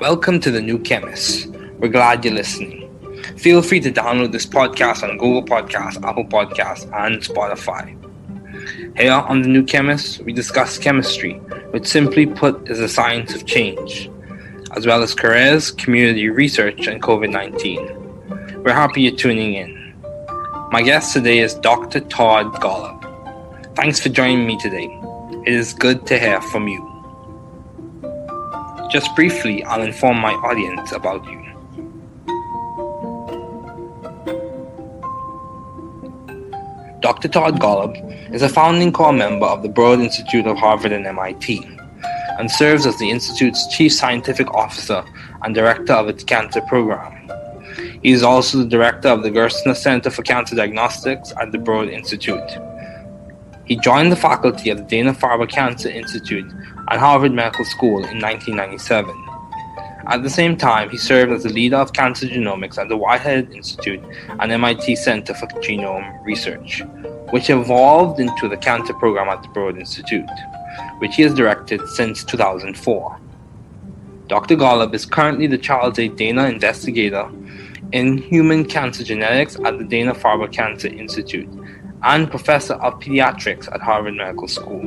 Welcome to The New Chemist. We're glad you're listening. Feel free to download this podcast on Google Podcasts, Apple Podcasts, and Spotify. Here on The New Chemist, we discuss chemistry, which simply put is the science of change, as well as careers, community research, and COVID-19. We're happy you're tuning in. My guest today is Dr. Todd Golub. Thanks for joining me today. It is good to hear from you. Just briefly, I'll inform my audience about you. Dr. Todd Golub is a founding core member of the Broad Institute of Harvard and MIT, and serves as the Institute's Chief Scientific Officer and Director of its Cancer Program. He is also the Director of the Gerstner Center for Cancer Diagnostics at the Broad Institute. He joined the faculty of the Dana-Farber Cancer Institute and Harvard Medical School in 1997. At the same time, he served as the leader of cancer genomics at the Whitehead Institute and MIT Center for Genome Research, which evolved into the Cancer Program at the Broad Institute, which he has directed since 2004. Dr. Golub is currently the Charles A. Dana Investigator in Human Cancer Genetics at the Dana-Farber Cancer Institute and Professor of Pediatrics at Harvard Medical School.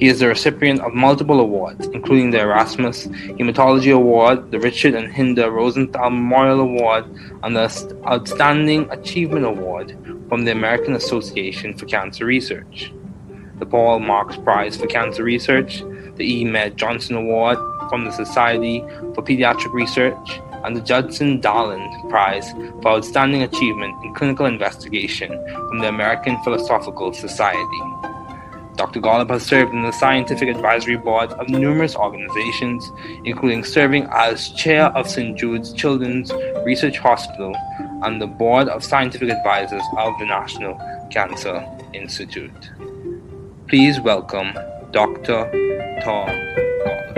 He is the recipient of multiple awards, including the Erasmus Hematology Award, the Richard and Hinda Rosenthal Memorial Award, and the Outstanding Achievement Award from the American Association for Cancer Research, the Paul Marks Prize for Cancer Research, the E. Mead Johnson Award from the Society for Pediatric Research, and the Judson Daland Prize for Outstanding Achievement in Clinical Investigation from the American Philosophical Society. Dr. Golub has served in the scientific advisory board of numerous organizations, including serving as chair of St. Jude Children's Research Hospital and the board of scientific advisors of the National Cancer Institute. Please welcome Dr. Todd Golub.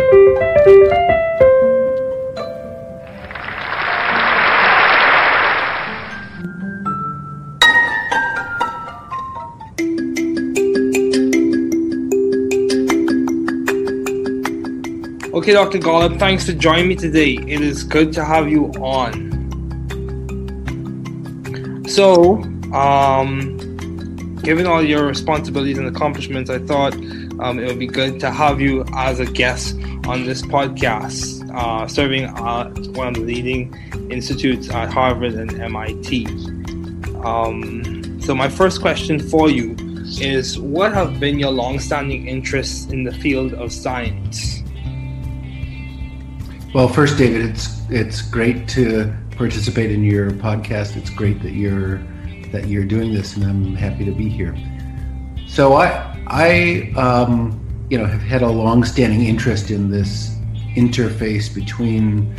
Okay, Dr. Golub, thanks for joining me today. It is good to have you on. So, given all your responsibilities and accomplishments, I thought it would be good to have you as a guest on this podcast, serving at one of the leading institutes at Harvard and MIT. So my first question for you is, what have been your long-standing interests in the field of science? Well, first, David, it's great to participate in your podcast. It's great that you're doing this, and I'm happy to be here. So I have had a long-standing interest in this interface between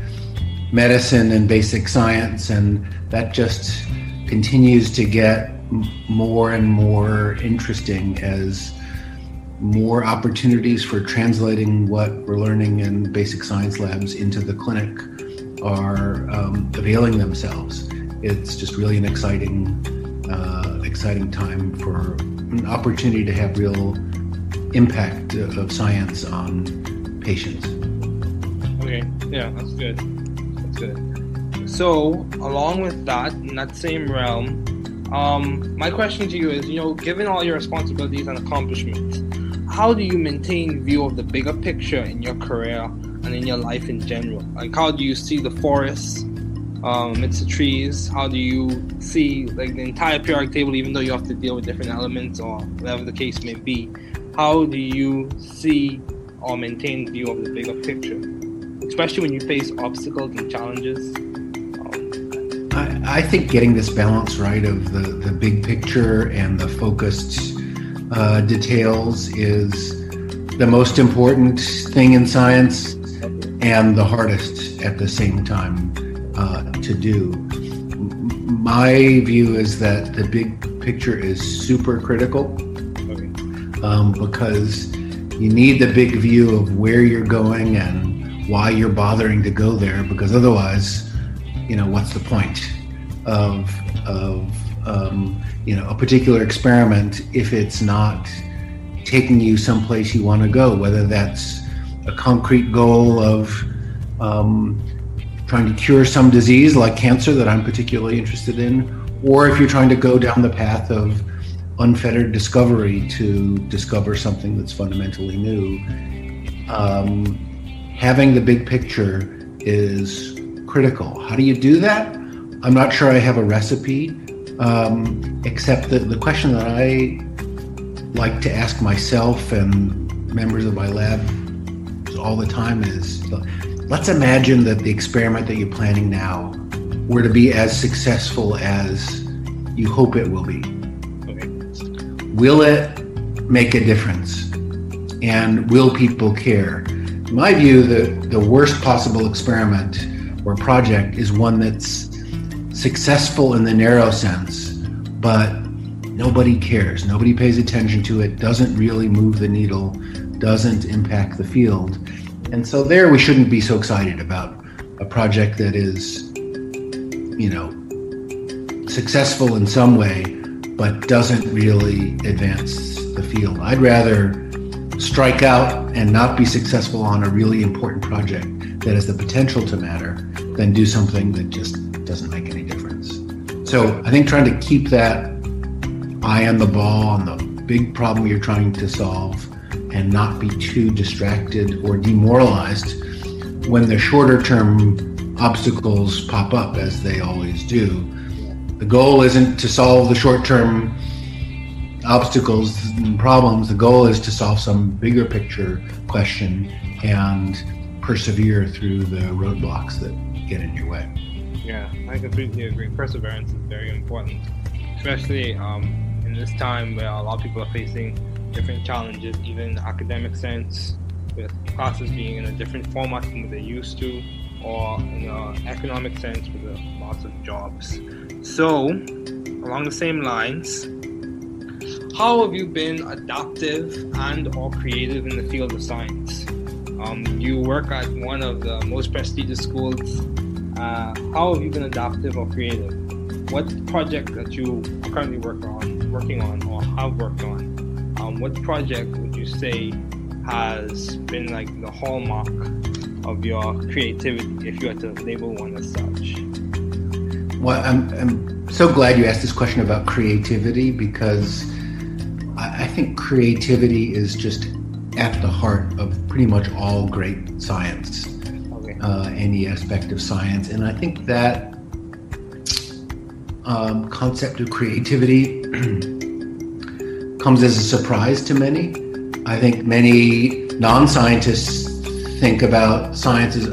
medicine and basic science, and that just continues to get more and more interesting as more opportunities for translating what we're learning in basic science labs into the clinic are availing themselves. It's just really an exciting time for an opportunity to have real impact of science on patients. Okay, yeah, that's good. So along with that, in that same realm, my question to you is, given all your responsibilities and accomplishments, how do you maintain view of the bigger picture in your career and in your life in general? Like, how do you see the forest amidst the trees? How do you see the entire periodic table, even though you have to deal with different elements or whatever the case may be? How do you see or maintain view of the bigger picture, especially when you face obstacles and challenges? I think getting this balance right of the big picture and the focused details is the most important thing in science and the hardest at the same time to do. My view is that the big picture is super critical, because you need the big view of where you're going and why you're bothering to go there, because otherwise, what's the point of a particular experiment if it's not taking you someplace you want to go, whether that's a concrete goal of trying to cure some disease like cancer that I'm particularly interested in, or if you're trying to go down the path of unfettered discovery to discover something that's fundamentally new. Having the big picture is critical. How do you do that? I'm not sure I have a recipe, except that the question that I like to ask myself and members of my lab all the time is, let's imagine that the experiment that you're planning now were to be as successful as you hope it will be. Okay. Will it make a difference? And will people care? In my view, the worst possible experiment or project is one that's successful in the narrow sense, but nobody cares, nobody pays attention to it, doesn't really move the needle, doesn't impact the field. And so there we shouldn't be so excited about a project that is, successful in some way, but doesn't really advance the field. I'd rather strike out and not be successful on a really important project that has the potential to matter than do something that just doesn't make any difference. So I think trying to keep that eye on the ball on the big problem you're trying to solve and not be too distracted or demoralized when the shorter term obstacles pop up, as they always do. The goal isn't to solve the short term obstacles and problems. The goal is to solve some bigger picture question and persevere through the roadblocks that get in your way. Yeah, I completely agree. Perseverance is very important, especially in this time where a lot of people are facing different challenges, even in the academic sense, with classes being in a different format from what they're used to, or in an economic sense with lots of jobs. So, along the same lines, how have you been adaptive and or creative in the field of science? You work at one of the most prestigious schools. How have you been adaptive or creative? What project that you currently working on or have worked on, what project would you say has been like the hallmark of your creativity, if you had to label one as such? Well, I'm so glad you asked this question about creativity, because I think creativity is just at the heart of pretty much all great science, okay. Any aspect of science. And I think that concept of creativity comes as a surprise to many. I think many non-scientists think about science as,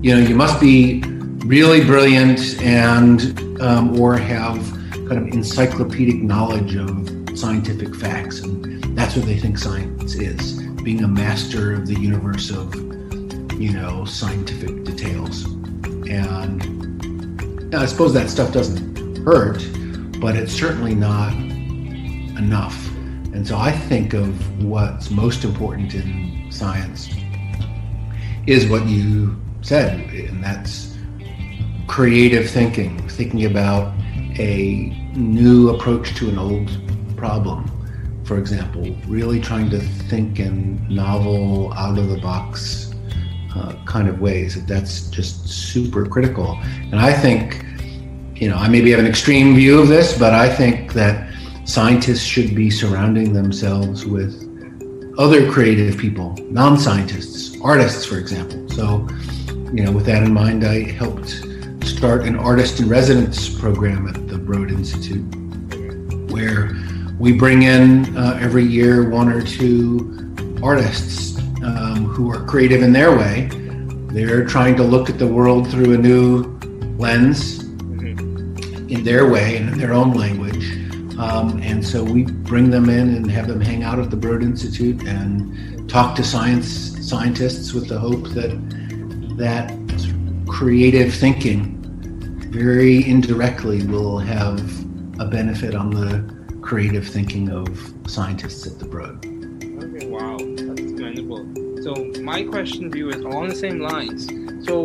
you must be really brilliant and or have kind of encyclopedic knowledge of scientific facts. And that's what they think science is, being a master of the universe of, scientific details. And I suppose that stuff doesn't hurt, but it's certainly not enough. And so I think of what's most important in science is what you said, and that's creative thinking, thinking about a new approach to an old problem, for example, really trying to think in novel, out-of-the-box kind of ways. That's just super critical. And I think, I maybe have an extreme view of this, but I think that scientists should be surrounding themselves with other creative people, non-scientists, artists, for example. So, with that in mind, I helped start an artist in residence program at the Broad Institute, where we bring in every year one or two artists who are creative in their way. They're trying to look at the world through a new lens in their way and in their own language. And so we bring them in and have them hang out at the Broad Institute and talk to scientists with the hope that creative thinking very indirectly will have a benefit on the creative thinking of scientists at the Broad. Okay, wow, that's commendable. So my question to you is along the same lines. So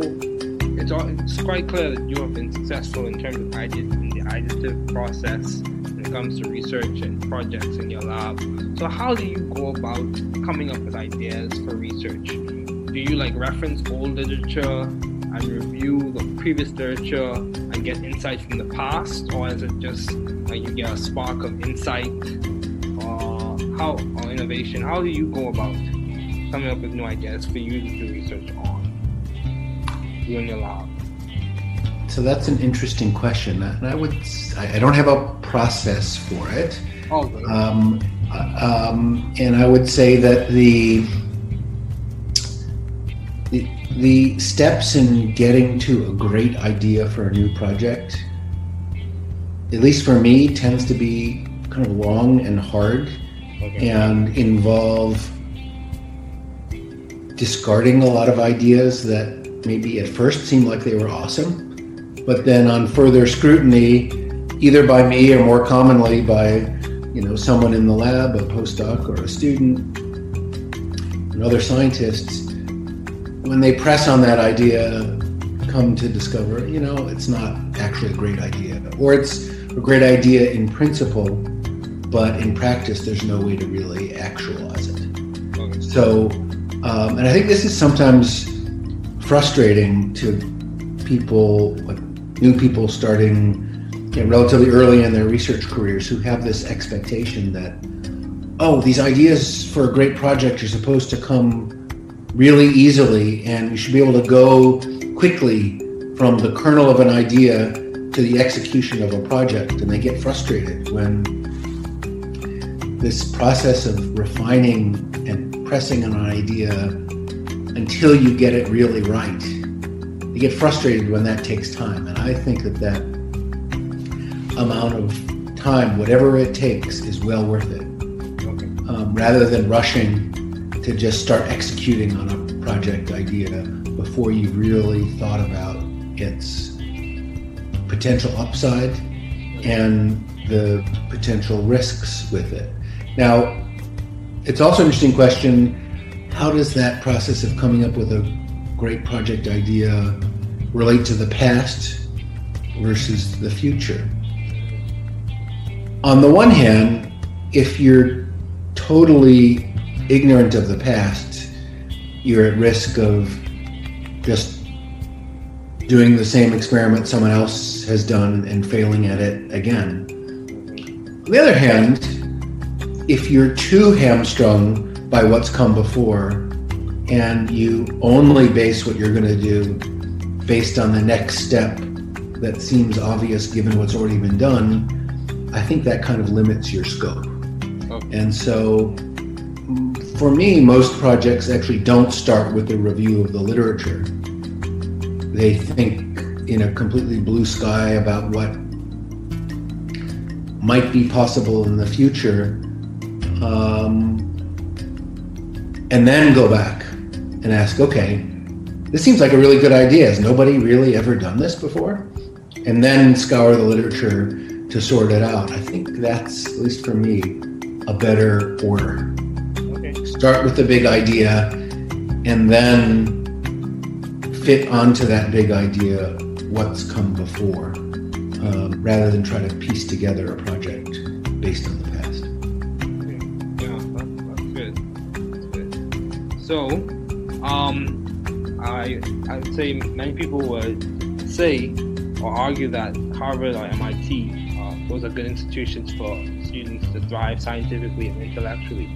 it's quite clear that you have been successful in terms of ideas in the digestive process when it comes to research and projects in your lab. So how do you go about coming up with ideas for research? Do you reference old literature and review the previous literature and get insight from the past? Or is it just you get a spark of insight or innovation? How do you go about coming up with new ideas for you to do research on, you and your lab? So that's an interesting question, and I don't have a process for it. And I would say that the steps in getting to a great idea for a new project, at least for me, tends to be kind of long and hard, and involve discarding a lot of ideas that maybe at first seemed like they were awesome, but then on further scrutiny, either by me or more commonly by someone in the lab, a postdoc or a student and other scientists, when they press on that idea, come to discover it's not actually a great idea, or it's a great idea in principle, but in practice there's no way to really actualize it. So, and I think this is sometimes frustrating to people, new people starting relatively early in their research careers, who have this expectation that, these ideas for a great project are supposed to come really easily, and you should be able to go quickly from the kernel of an idea to the execution of a project. And they get frustrated when this process of refining and pressing on an idea until you get it really right, you get frustrated when that takes time. And I think that amount of time, whatever it takes, is well worth it. Rather than rushing to just start executing on a project idea before you've really thought about its potential upside and the potential risks with it. Now, it's also an interesting question, how does that process of coming up with a great project idea relate to the past versus the future? On the one hand, if you're totally ignorant of the past, you're at risk of just doing the same experiment someone else has done and failing at it again. On the other hand, if you're too hamstrung by what's come before, and you only base what you're going to do based on the next step that seems obvious given what's already been done, I think that kind of limits your scope. And so for me, most projects actually don't start with a review of the literature. They think in a completely blue sky about what might be possible in the future, and then go back and ask, this seems like a really good idea. Has nobody really ever done this before? And then scour the literature to sort it out. I think that's, at least for me, a better order. Start with the big idea and then fit onto that big idea what's come before, rather than try to piece together a project based on the past. Yeah, that's good. So, I'd say many people would say or argue that Harvard or MIT, those are good institutions for students to thrive scientifically and intellectually.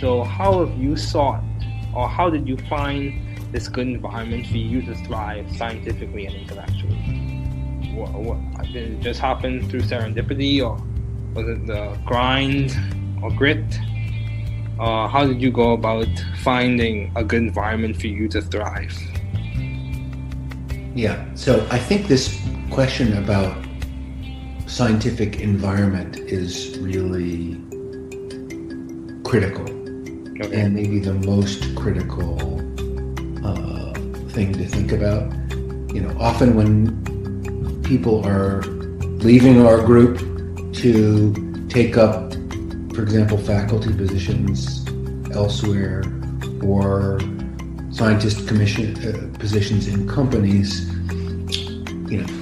So how have you sought, or how did you find this good environment for you to thrive scientifically and intellectually? Did it just happen through serendipity, or was it the grind or grit? How did you go about finding a good environment for you to thrive? Yeah, so I think this question about scientific environment is really critical, and maybe the most critical thing to think about. Often when people are leaving our group to take up, for example, faculty positions elsewhere, or scientist commission positions in companies,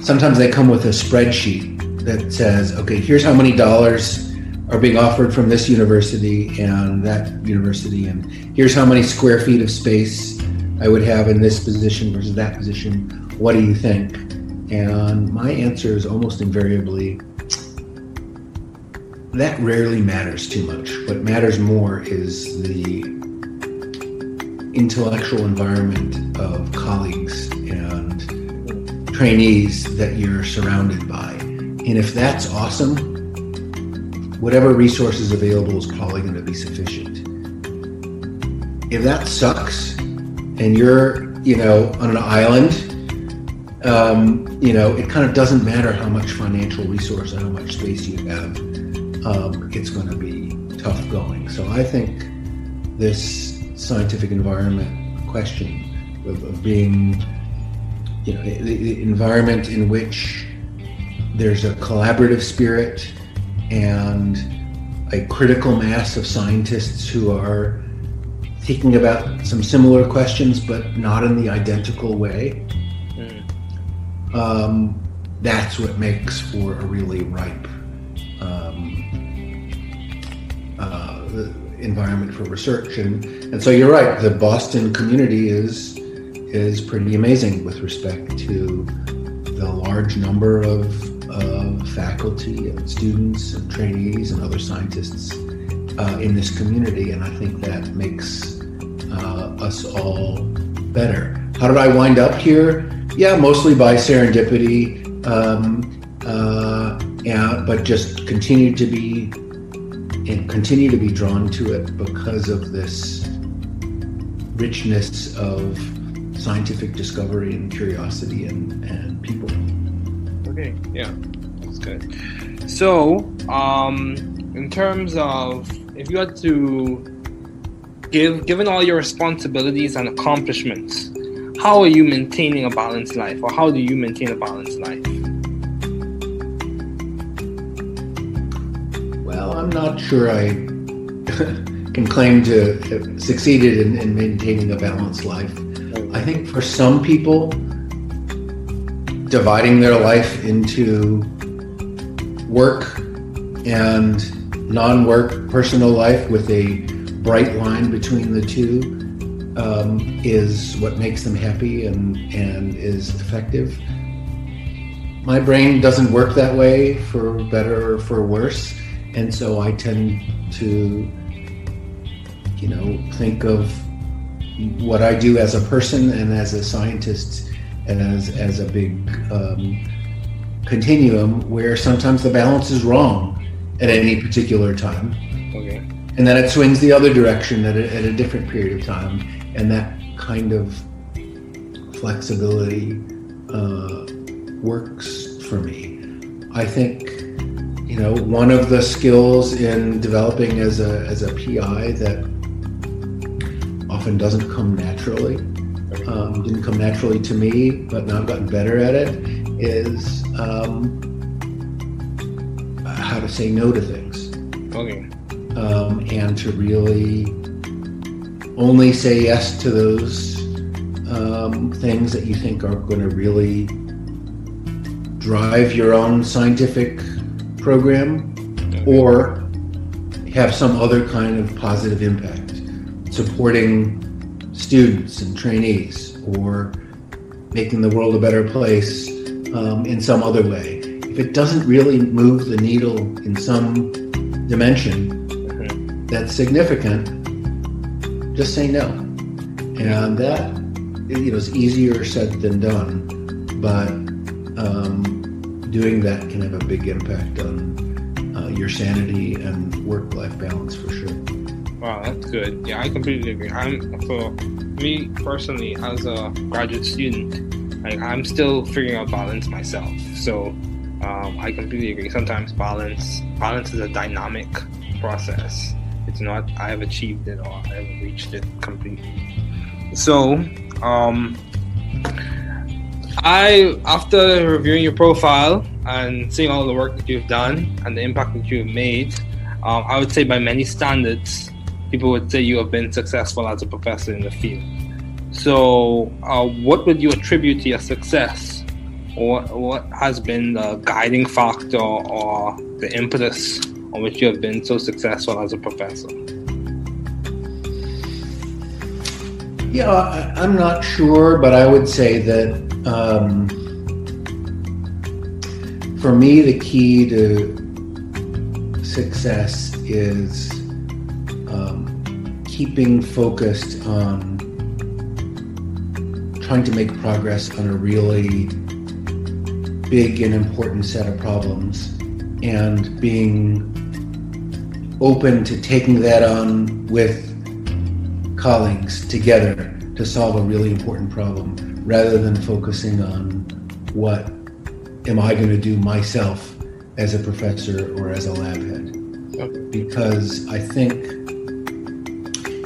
sometimes they come with a spreadsheet that says, okay, here's how many dollars are being offered from this university and that university, and here's how many square feet of space I would have in this position versus that position. What do you think? And my answer is almost invariably, that rarely matters too much. What matters more is the intellectual environment of colleagues and trainees that you're surrounded by. And if that's awesome, whatever resources available is probably going to be sufficient. If that sucks and you're, on an island, it kind of doesn't matter how much financial resource and how much space you have. It's going to be tough going. So I think this scientific environment question of being, the environment in which there's a collaborative spirit and a critical mass of scientists who are thinking about some similar questions, but not in the identical way. That's what makes for a really ripe environment for research. And so you're right, the Boston community is pretty amazing with respect to the large number of faculty and students and trainees and other scientists in this community, and I think that makes us all better. How did I wind up here? Yeah, mostly by serendipity, but just continue to be drawn to it because of this richness of scientific discovery and curiosity and people. Okay, yeah, that's good. So, in terms of, if you had to given all your responsibilities and accomplishments, how are you maintaining a balanced life, or how do you maintain a balanced life? Well, I'm not sure I can claim to have succeeded in maintaining a balanced life. I think for some people, dividing their life into work and non-work personal life with a bright line between the two is what makes them happy and is effective. My brain doesn't work that way, for better or for worse, and so I tend to, think of what I do as a person and as a scientist as a big continuum where sometimes the balance is wrong at any particular time. Okay. And then it swings the other direction at a different period of time. And that kind of flexibility works for me. I think, one of the skills in developing as a PI that often doesn't come naturally, didn't come naturally to me, but now I've gotten better at it, is how to say no to things. Okay. And to really only say yes to those things that you think are going to really drive your own scientific program, okay, or have some other kind of positive impact, supporting students and trainees, or making the world a better place in some other way. If it doesn't really move the needle in some dimension that's significant, just say no. And that, is easier said than done, but doing that can have a big impact on your sanity and work-life balance for sure. Wow, that's good. Yeah, I completely agree. For me personally, as a graduate student, I'm still figuring out balance myself. So I completely agree. Sometimes balance is a dynamic process. It's not I have achieved it or I haven't reached it completely. So after reviewing your profile and seeing all the work that you've done and the impact that you've made, I would say by many standards, people would say you have been successful as a professor in the field. So what would you attribute to your success what has been the guiding factor or the impetus on which you have been so successful as a professor? Yeah, I'm not sure, but I would say that for me, the key to success is keeping focused on trying to make progress on a really big and important set of problems, and being open to taking that on with colleagues together to solve a really important problem, rather than focusing on what am I going to do myself as a professor or as a lab head. Because I think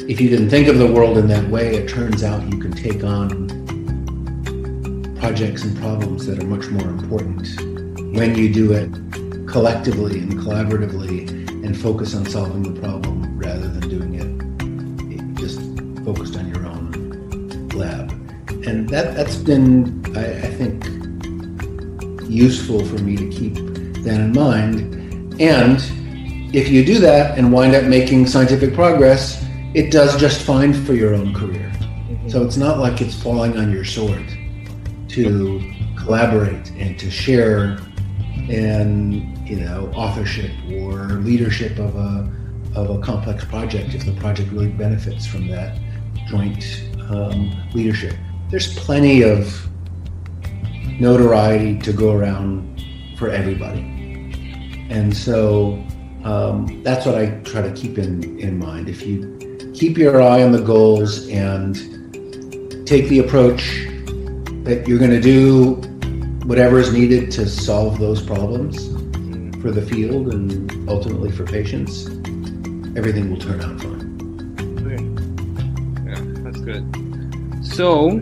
if you can think of the world in that way, it turns out you can take on projects and problems that are much more important when you do it collectively and collaboratively and focus on solving the problem rather than doing it just focused on your own lab. And that's been, I think, useful for me to keep that in mind. And if you do that and wind up making scientific progress, it does just fine for your own career. So it's not like it's falling on your sword to collaborate and to share and, you know, authorship or leadership of a complex project if the project really benefits from that joint leadership. There's plenty of notoriety to go around for everybody. And so that's what I try to keep in mind. If you keep your eye on the goals and take the approach that you're going to do whatever is needed to solve those problems for the field and ultimately for patients, everything will turn out fine. Okay. Yeah, that's good. So,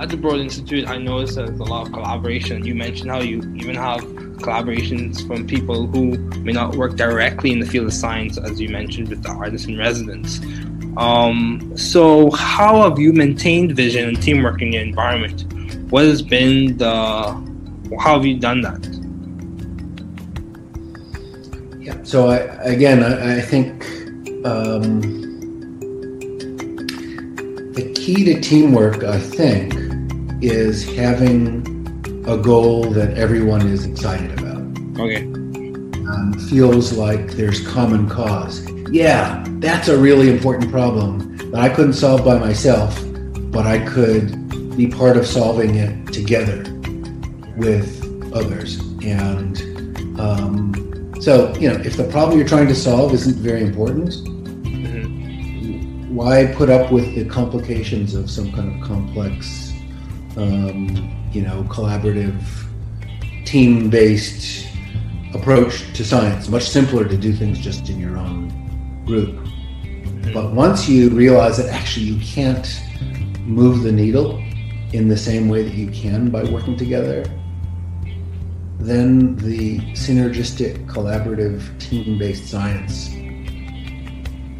at the Broad Institute, I noticed there's a lot of collaboration. You mentioned how you even have collaborations from people who may not work directly in the field of science, as you mentioned, with the artists in residence. So how have you maintained vision and teamwork in your environment? What has been how have you done that? Yeah, so I think the key to teamwork, I think, is having a goal that everyone is excited about. Okay. Feels like there's common cause. Yeah, that's a really important problem that I couldn't solve by myself, but I could be part of solving it together with others. And so, you know, if the problem you're trying to solve isn't very important, why put up with the complications of some kind of complex collaborative, team-based approach to science? Much simpler to do things just in your own group. But once you realize that actually you can't move the needle in the same way that you can by working together, then the synergistic, collaborative, team-based science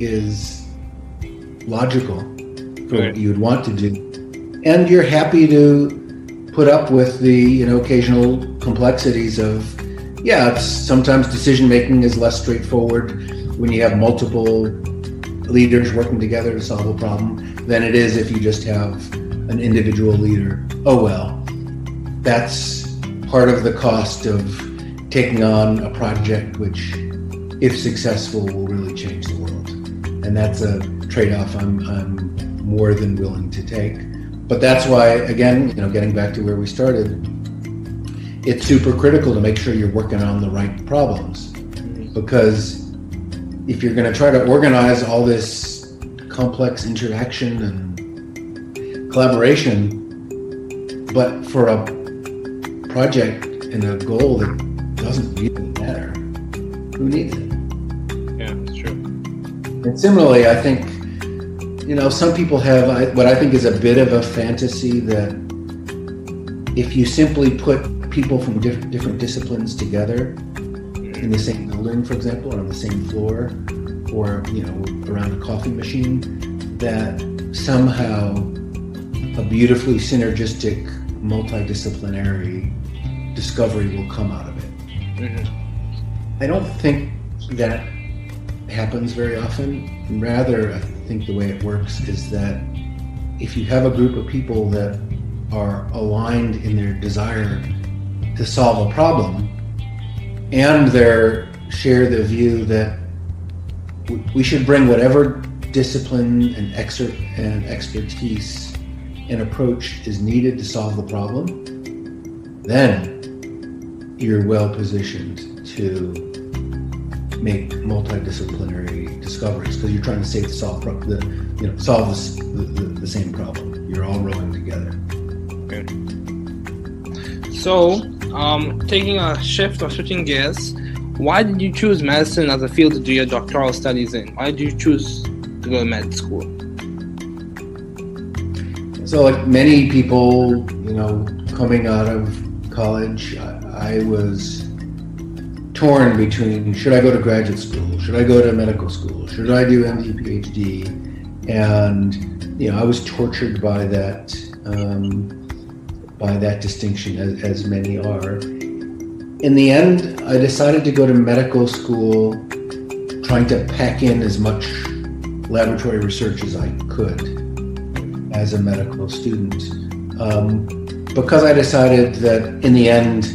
is logical for what you would want to do. And you're happy to put up with the occasional complexities of, sometimes decision-making is less straightforward when you have multiple leaders working together to solve a problem than it is if you just have an individual leader. Oh, well, that's part of the cost of taking on a project which, if successful, will really change the world. And that's a trade-off I'm more than willing to take. But that's why, again, getting back to where we started, it's super critical to make sure you're working on the right problems. Because if you're going to try to organize all this complex interaction and collaboration, but for a project and a goal that doesn't really matter, who needs it? Yeah, that's true. And similarly, I think some people have what I think is a bit of a fantasy that if you simply put people from different disciplines together in the same building, for example, or on the same floor, or, around a coffee machine, that somehow a beautifully synergistic multidisciplinary discovery will come out of it. Mm-hmm. I don't think that happens very often. Rather, I think the way it works is that if you have a group of people that are aligned in their desire to solve a problem and they share the view that we should bring whatever discipline and expertise and approach is needed to solve the problem, then you're well positioned to make multidisciplinary discoveries because you're trying to solve the same problem. You're all rowing together. Good. So, taking a shift or switching gears, why did you choose medicine as a field to do your doctoral studies in? Why did you choose to go to med school? So, like many people, coming out of college, I was torn between, should I go to graduate school? Should I go to medical school? Should I do MD, PhD? And, I was tortured by that distinction, as many are. In the end, I decided to go to medical school, trying to pack in as much laboratory research as I could as a medical student, because I decided that in the end,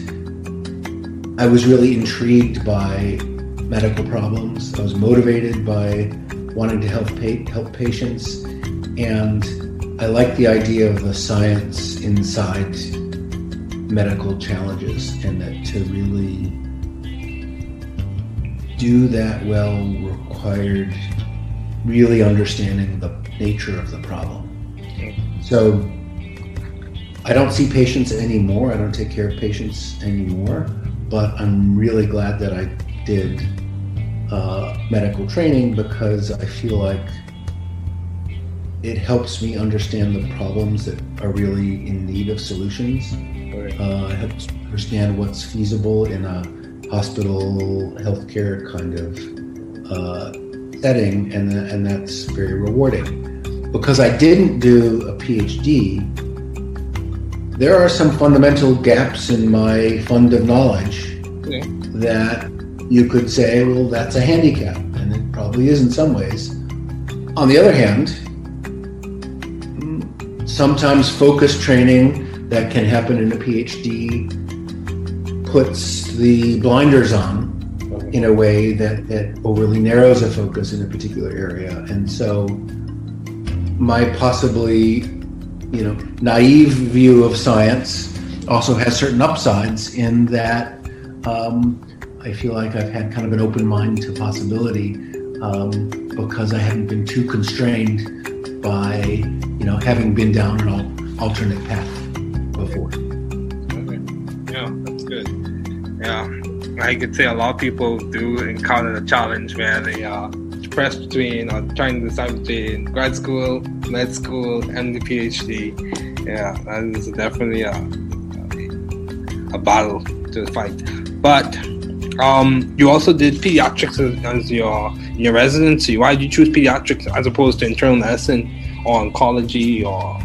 I was really intrigued by medical problems. I was motivated by wanting to help patients, and I liked the idea of the science inside medical challenges, and that to really do that well required really understanding the nature of the problem. So I don't see patients anymore. I don't take care of patients anymore. But I'm really glad that I did medical training because I feel like it helps me understand the problems that are really in need of solutions. It helps me understand what's feasible in a hospital, healthcare kind of setting, and that's very rewarding. Because I didn't do a PhD, there are some fundamental gaps in my fund of knowledge that you could say, well, that's a handicap, and it probably is in some ways. On the other hand, sometimes focus training that can happen in a PhD puts the blinders on in a way that overly narrows a focus in a particular area. And so my possibly naive view of science also has certain upsides in that I feel like I've had kind of an open mind to possibility because I haven't been too constrained by, having been down an alternate path before. Okay. Yeah, that's good. Yeah, I could say a lot of people do encounter the challenge where they are pressed between or trying to decide between grad school, med school, MD, PhD. Yeah, that is definitely a battle to fight. But you also did pediatrics as your residency. Why did you choose pediatrics as opposed to internal medicine or oncology or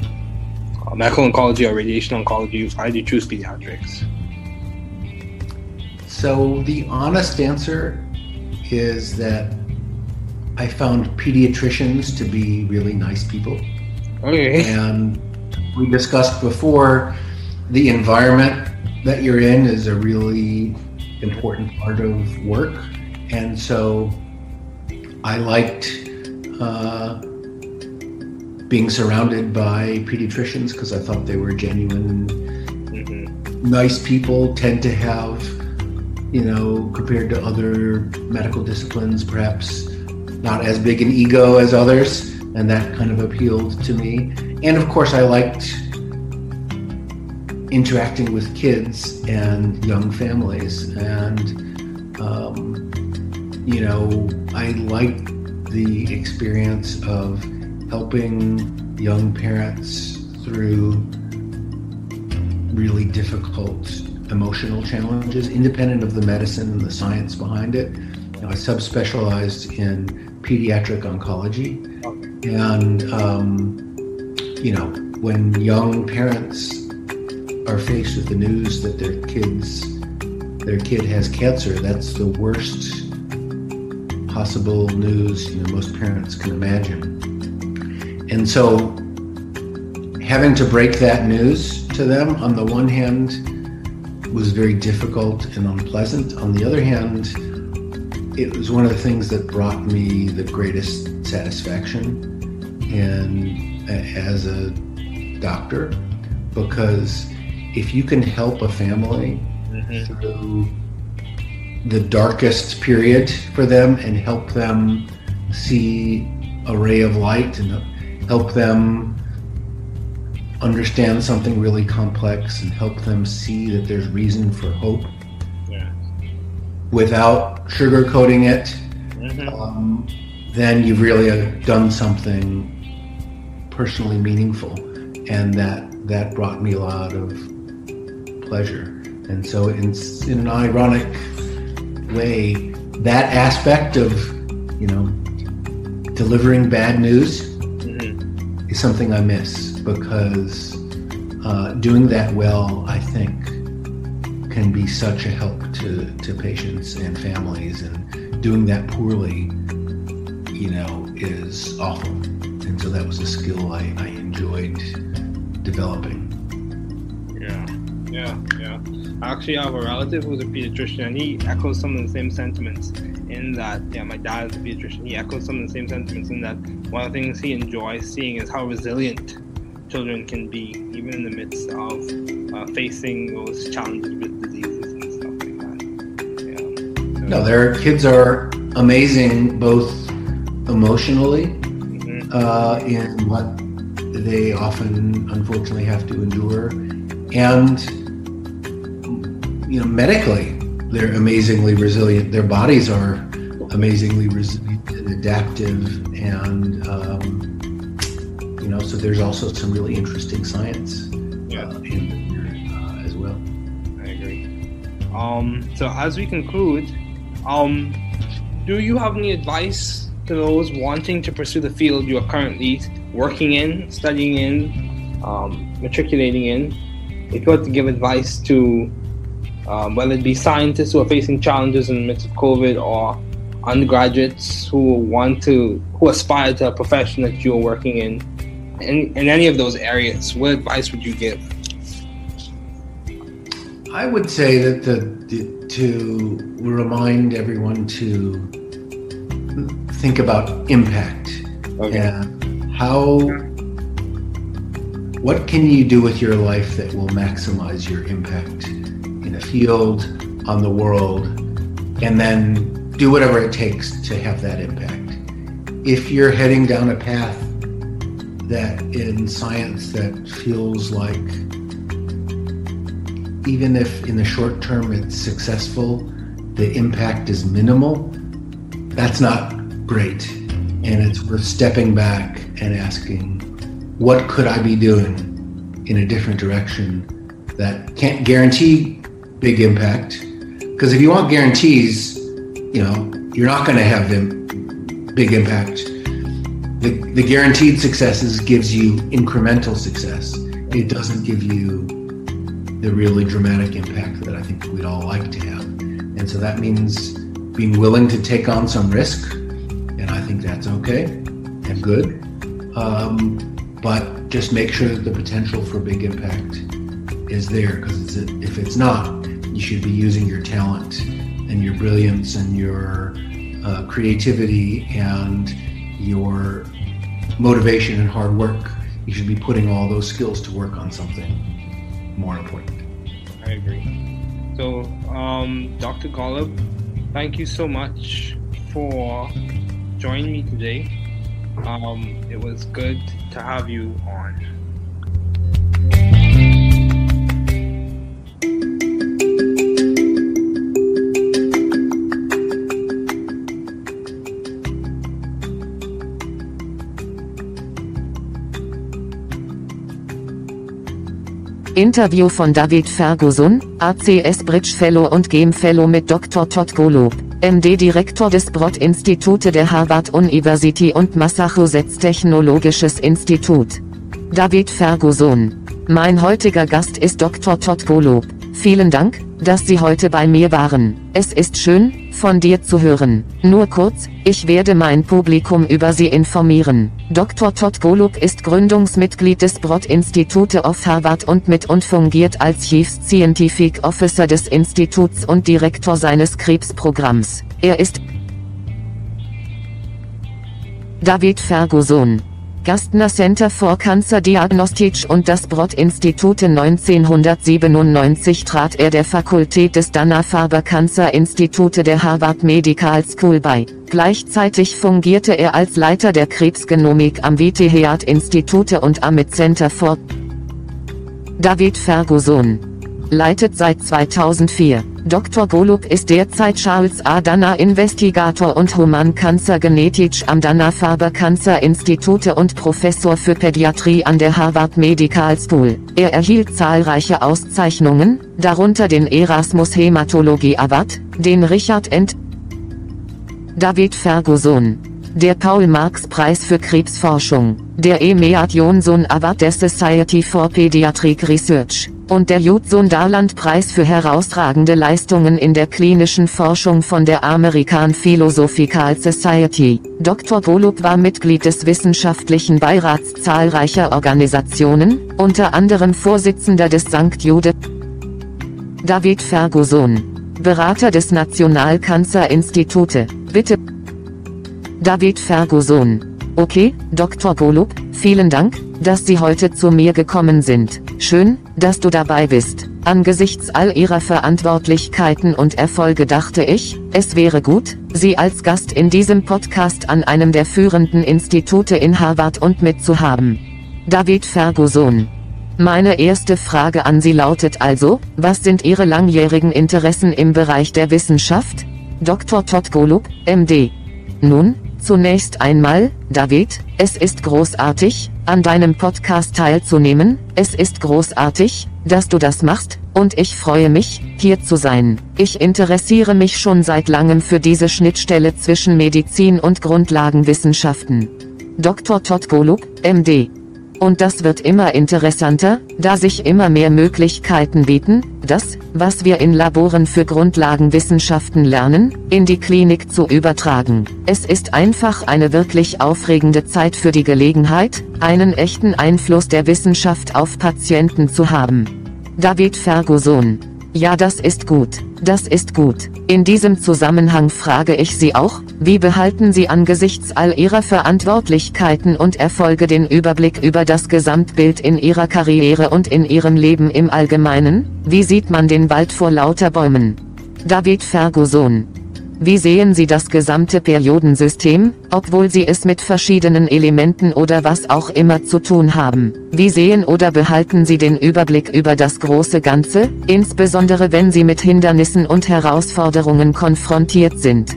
medical oncology or radiation oncology? Why did you choose pediatrics? So the honest answer is that I found pediatricians to be really nice people. Okay. And we discussed before, the environment that you're in is a really important part of work. And so I liked being surrounded by pediatricians because I thought they were genuine, nice people, tend to have, compared to other medical disciplines, perhaps not as big an ego as others, and that kind of appealed to me. And of course, I liked interacting with kids and young families. And, I liked the experience of helping young parents through really difficult emotional challenges, independent of the medicine and the science behind it. I subspecialized in pediatric oncology, and when young parents are faced with the news that their kid has cancer, that's the worst possible news most parents can imagine. And so having to break that news to them, on the one hand, was very difficult and unpleasant. On the other hand, it was one of the things that brought me the greatest satisfaction, and as a doctor, because if you can help a family through the darkest period for them and help them see a ray of light and help them understand something really complex and help them see that there's reason for hope without sugarcoating it, then you've really done something personally meaningful. And that brought me a lot of pleasure. And so in an ironic way, that aspect of, delivering bad news is something I miss, because doing that well, I think, can be such a help to patients and families. And doing that poorly, is awful. And so that was a skill I enjoyed developing. Yeah. I actually have a relative who's a pediatrician, and he echoes some of the same sentiments in that, my dad is a pediatrician, he echoes some of the same sentiments in that one of the things he enjoys seeing is how resilient children can be, even in the midst of facing those challenges with diseases and stuff like that. Yeah. No, their kids are amazing, both emotionally in what they often, unfortunately, have to endure, and medically, they're amazingly resilient. Their bodies are amazingly resilient and adaptive. And, so there's also some really interesting science in there as well. I agree. So as we conclude, do you have any advice to those wanting to pursue the field you are currently working in, studying in, matriculating in? If you had to give advice to whether it be scientists who are facing challenges in the midst of COVID, or undergraduates who aspire to a profession that you're working in any of those areas, what advice would you give? I would say that to remind everyone to think about impact. Okay. And what can you do with your life that will maximize your impact in a field, on the world, and then do whatever it takes to have that impact. If you're heading down a path that in science that feels like, even if in the short term it's successful, the impact is minimal, that's not great. And it's worth stepping back and asking, what could I be doing in a different direction that can't guarantee big impact? Because if you want guarantees, you're not going to have big impact. The guaranteed successes gives you incremental success. It doesn't give you the really dramatic impact that I think we'd all like to have. And so that means being willing to take on some risk, and I think that's okay and good. But just make sure that the potential for big impact is there, because if it's not, you should be using your talent and your brilliance and your creativity and your motivation and hard work. You should be putting all those skills to work on something more important. I agree. So, Dr. Golub, thank you so much for joining me today. It was good to have you on. Interview von David Ferguson, ACS Bridge Fellow und Game Fellow mit Dr. Todd Golub, MD Direktor des Broad Institute der Harvard University und Massachusetts Technologisches Institut. David Ferguson Mein heutiger Gast ist Dr. Todd Golub. Vielen Dank, dass Sie heute bei mir waren. Es ist schön, von dir zu hören. Nur kurz, ich werde mein Publikum über Sie informieren. Dr. Todd Golub ist Gründungsmitglied des Broad Institute of Harvard und fungiert als Chief Scientific Officer des Instituts und Direktor seines Krebsprogramms. Er ist David Ferguson. Gerstner Center for Cancer Diagnostics und das Broad Institute. 1997 trat er der Fakultät des Dana-Farber Cancer Institute der Harvard Medical School bei. Gleichzeitig fungierte er als Leiter der Krebsgenomik am Whitehead Institute und am MIT Center for. David Ferguson leitet seit 2004. Dr. Golub ist derzeit Charles A. Dana Investigator und Humankanzergenetik am Dana-Farber Cancer Institute und Professor für Pädiatrie an der Harvard Medical School. Er erhielt zahlreiche Auszeichnungen, darunter den Erasmus Hematology Award, den Richard and David Ferguson, der Paul Marks Preis für Krebsforschung, der E. Mead Johnson Award der Society for Pediatric Research und der Judson Daland Preis für herausragende Leistungen in der klinischen Forschung von der American Philosophical Society. Dr. Golub war Mitglied des wissenschaftlichen Beirats zahlreicher Organisationen, unter anderem Vorsitzender des St. Jude. David Ferguson, Berater des National Cancer Institute. Bitte. David Ferguson. Okay, Dr. Golub, vielen Dank, dass Sie heute zu mir gekommen sind. Schön, dass du dabei bist. Angesichts all Ihrer Verantwortlichkeiten und Erfolge dachte ich, es wäre gut, Sie als Gast in diesem Podcast an einem der führenden Institute in Harvard und mitzuhaben. David Ferguson. Meine erste Frage an Sie lautet also, was sind Ihre langjährigen Interessen im Bereich der Wissenschaft? Dr. Todd Golub, MD. Nun, zunächst einmal, David, es ist großartig, an deinem Podcast teilzunehmen, es ist großartig, dass du das machst, und ich freue mich, hier zu sein. Ich interessiere mich schon seit langem für diese Schnittstelle zwischen Medizin und Grundlagenwissenschaften. Dr. Todd Golub, MD. Und das wird immer interessanter, da sich immer mehr Möglichkeiten bieten, das, was wir in Laboren für Grundlagenwissenschaften lernen, in die Klinik zu übertragen. Es ist einfach eine wirklich aufregende Zeit für die Gelegenheit, einen echten Einfluss der Wissenschaft auf Patienten zu haben. David Ferguson. Ja, das ist gut. Das ist gut. In diesem Zusammenhang frage ich Sie auch, wie behalten Sie angesichts all Ihrer Verantwortlichkeiten und Erfolge den Überblick über das Gesamtbild in Ihrer Karriere und in Ihrem Leben im Allgemeinen? Wie sieht man den Wald vor lauter Bäumen? David Ferguson. Wie sehen Sie das gesamte Periodensystem, obwohl Sie es mit verschiedenen Elementen oder was auch immer zu tun haben? Wie sehen oder behalten Sie den Überblick über das große Ganze, insbesondere wenn Sie mit Hindernissen und Herausforderungen konfrontiert sind?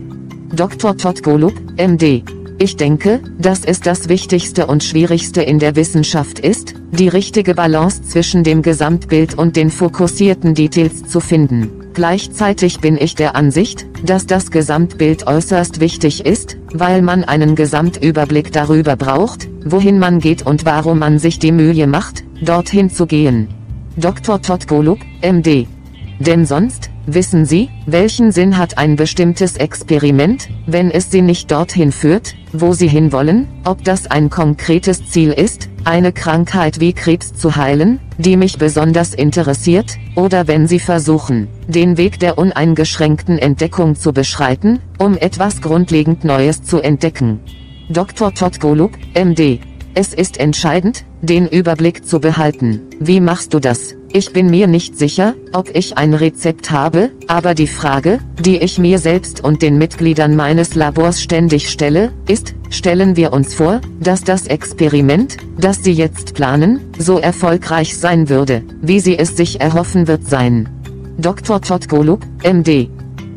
Dr. Todd Golub, MD. Ich denke, dass es das Wichtigste und Schwierigste in der Wissenschaft ist, die richtige Balance zwischen dem Gesamtbild und den fokussierten Details zu finden. Gleichzeitig bin ich der Ansicht, dass das Gesamtbild äußerst wichtig ist, weil man einen Gesamtüberblick darüber braucht, wohin man geht und warum man sich die Mühe macht, dorthin zu gehen. Dr. Todd Golub, MD. Denn sonst, wissen Sie, welchen Sinn hat ein bestimmtes Experiment, wenn es Sie nicht dorthin führt, wo Sie hinwollen, ob das ein konkretes Ziel ist, eine Krankheit wie Krebs zu heilen, die mich besonders interessiert, oder wenn Sie versuchen, den Weg der uneingeschränkten Entdeckung zu beschreiten, um etwas grundlegend Neues zu entdecken. Dr. Todd Golub, MD. Es ist entscheidend, den Überblick zu behalten. Wie machst du das? Ich bin mir nicht sicher, ob ich ein Rezept habe, aber die Frage, die ich mir selbst und den Mitgliedern meines Labors ständig stelle, ist, stellen wir uns vor, dass das Experiment, das Sie jetzt planen, so erfolgreich sein würde, wie Sie es sich erhoffen wird sein. Dr. Todd Golub, MD.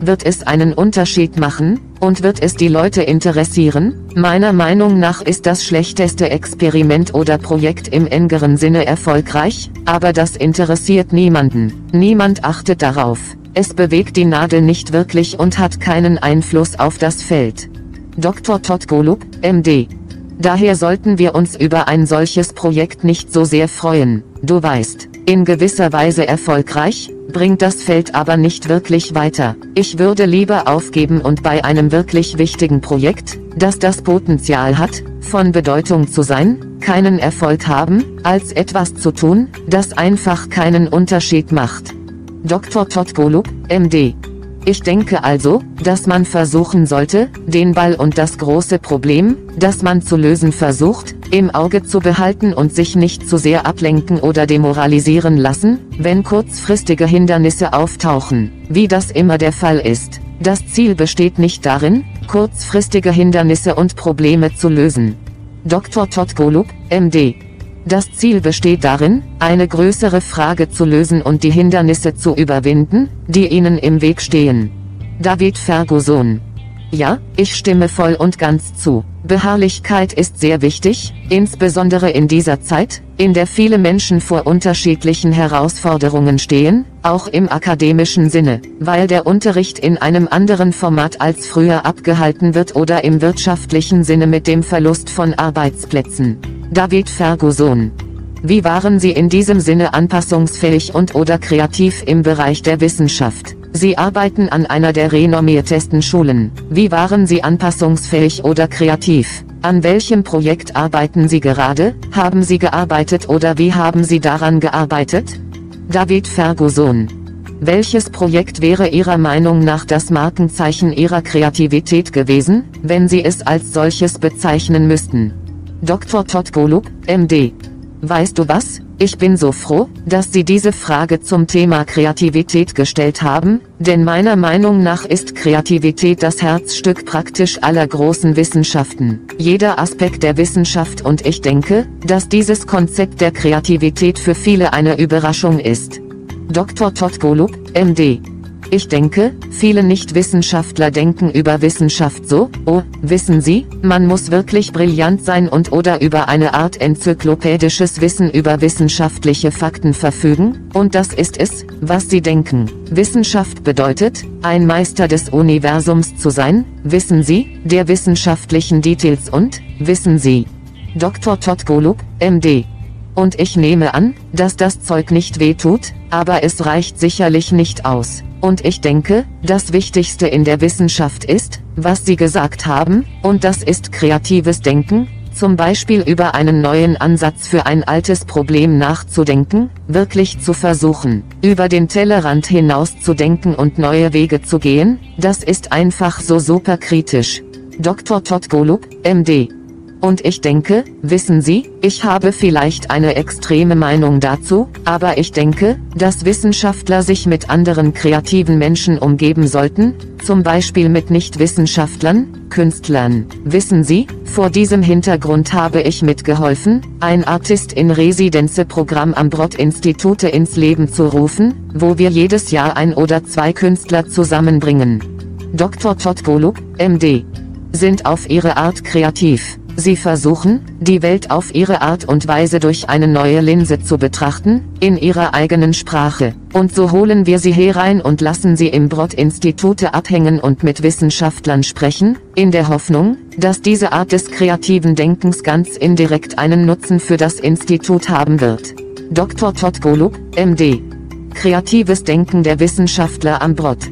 Wird es einen Unterschied machen? Und wird es die Leute interessieren? Meiner Meinung nach ist das schlechteste Experiment oder Projekt im engeren Sinne erfolgreich, aber das interessiert niemanden. Niemand achtet darauf. Es bewegt die Nadel nicht wirklich und hat keinen Einfluss auf das Feld. Dr. Todd Golub, MD. Daher sollten wir uns über ein solches Projekt nicht so sehr freuen. Du weißt, in gewisser Weise erfolgreich, bringt das Feld aber nicht wirklich weiter. Ich würde lieber aufgeben und bei einem wirklich wichtigen Projekt, das das Potenzial hat, von Bedeutung zu sein, keinen Erfolg haben, als etwas zu tun, das einfach keinen Unterschied macht. Dr. Todd Golub, MD. Ich denke also, dass man versuchen sollte, den Ball und das große Problem, das man zu lösen versucht, im Auge zu behalten und sich nicht zu sehr ablenken oder demoralisieren lassen, wenn kurzfristige Hindernisse auftauchen, wie das immer der Fall ist. Das Ziel besteht nicht darin, kurzfristige Hindernisse und Probleme zu lösen. Dr. Todd Golub, MD. Das Ziel besteht darin, eine größere Frage zu lösen und die Hindernisse zu überwinden, die ihnen im Weg stehen. David Ferguson. Ja, ich stimme voll und ganz zu. Beharrlichkeit ist sehr wichtig, insbesondere in dieser Zeit, in der viele Menschen vor unterschiedlichen Herausforderungen stehen, auch im akademischen Sinne, weil der Unterricht in einem anderen Format als früher abgehalten wird oder im wirtschaftlichen Sinne mit dem Verlust von Arbeitsplätzen. David Ferguson. Wie waren Sie in diesem Sinne anpassungsfähig und/oder kreativ im Bereich der Wissenschaft? Sie arbeiten an einer der renommiertesten Schulen. Wie waren Sie anpassungsfähig oder kreativ? An welchem Projekt arbeiten Sie gerade? Haben Sie gearbeitet oder wie haben Sie daran gearbeitet? David Ferguson. Welches Projekt wäre Ihrer Meinung nach das Markenzeichen Ihrer Kreativität gewesen, wenn Sie es als solches bezeichnen müssten? Dr. Todd Golub, MD. Weißt du was? Ich bin so froh, dass Sie diese Frage zum Thema Kreativität gestellt haben, denn meiner Meinung nach ist Kreativität das Herzstück praktisch aller großen Wissenschaften, jeder Aspekt der Wissenschaft, und ich denke, dass dieses Konzept der Kreativität für viele eine Überraschung ist. Dr. Todd Golub, MD. Ich denke, viele Nichtwissenschaftler denken über Wissenschaft so, oh, wissen Sie, man muss wirklich brillant sein und/oder über eine Art enzyklopädisches Wissen über wissenschaftliche Fakten verfügen, und das ist es, was Sie denken. Wissenschaft bedeutet, ein Meister des Universums zu sein, wissen Sie, der wissenschaftlichen Details und, wissen Sie. Dr. Todd Golub, MD. Und ich nehme an, dass das Zeug nicht wehtut, aber es reicht sicherlich nicht aus. Und ich denke, das Wichtigste in der Wissenschaft ist, was Sie gesagt haben, und das ist kreatives Denken, zum Beispiel über einen neuen Ansatz für ein altes Problem nachzudenken, wirklich zu versuchen, über den Tellerrand hinaus zu denken und neue Wege zu gehen, das ist einfach so super kritisch. Dr. Todd Golub, MD. Und ich denke, wissen Sie, ich habe vielleicht eine extreme Meinung dazu, aber ich denke, dass Wissenschaftler sich mit anderen kreativen Menschen umgeben sollten, zum Beispiel mit Nichtwissenschaftlern, Künstlern. Wissen Sie, vor diesem Hintergrund habe ich mitgeholfen, ein Artist-in-Residenz-Programm am Broad Institute ins Leben zu rufen, wo wir jedes Jahr ein oder zwei Künstler zusammenbringen. Dr. Todd Golub, MD. Sind auf ihre Art kreativ. Sie versuchen, die Welt auf ihre Art und Weise durch eine neue Linse zu betrachten, in ihrer eigenen Sprache. Und so holen wir sie herein und lassen sie im Broad Institute abhängen und mit Wissenschaftlern sprechen, in der Hoffnung, dass diese Art des kreativen Denkens ganz indirekt einen Nutzen für das Institut haben wird. Dr. Todd Golub, MD. Kreatives Denken der Wissenschaftler am Broad.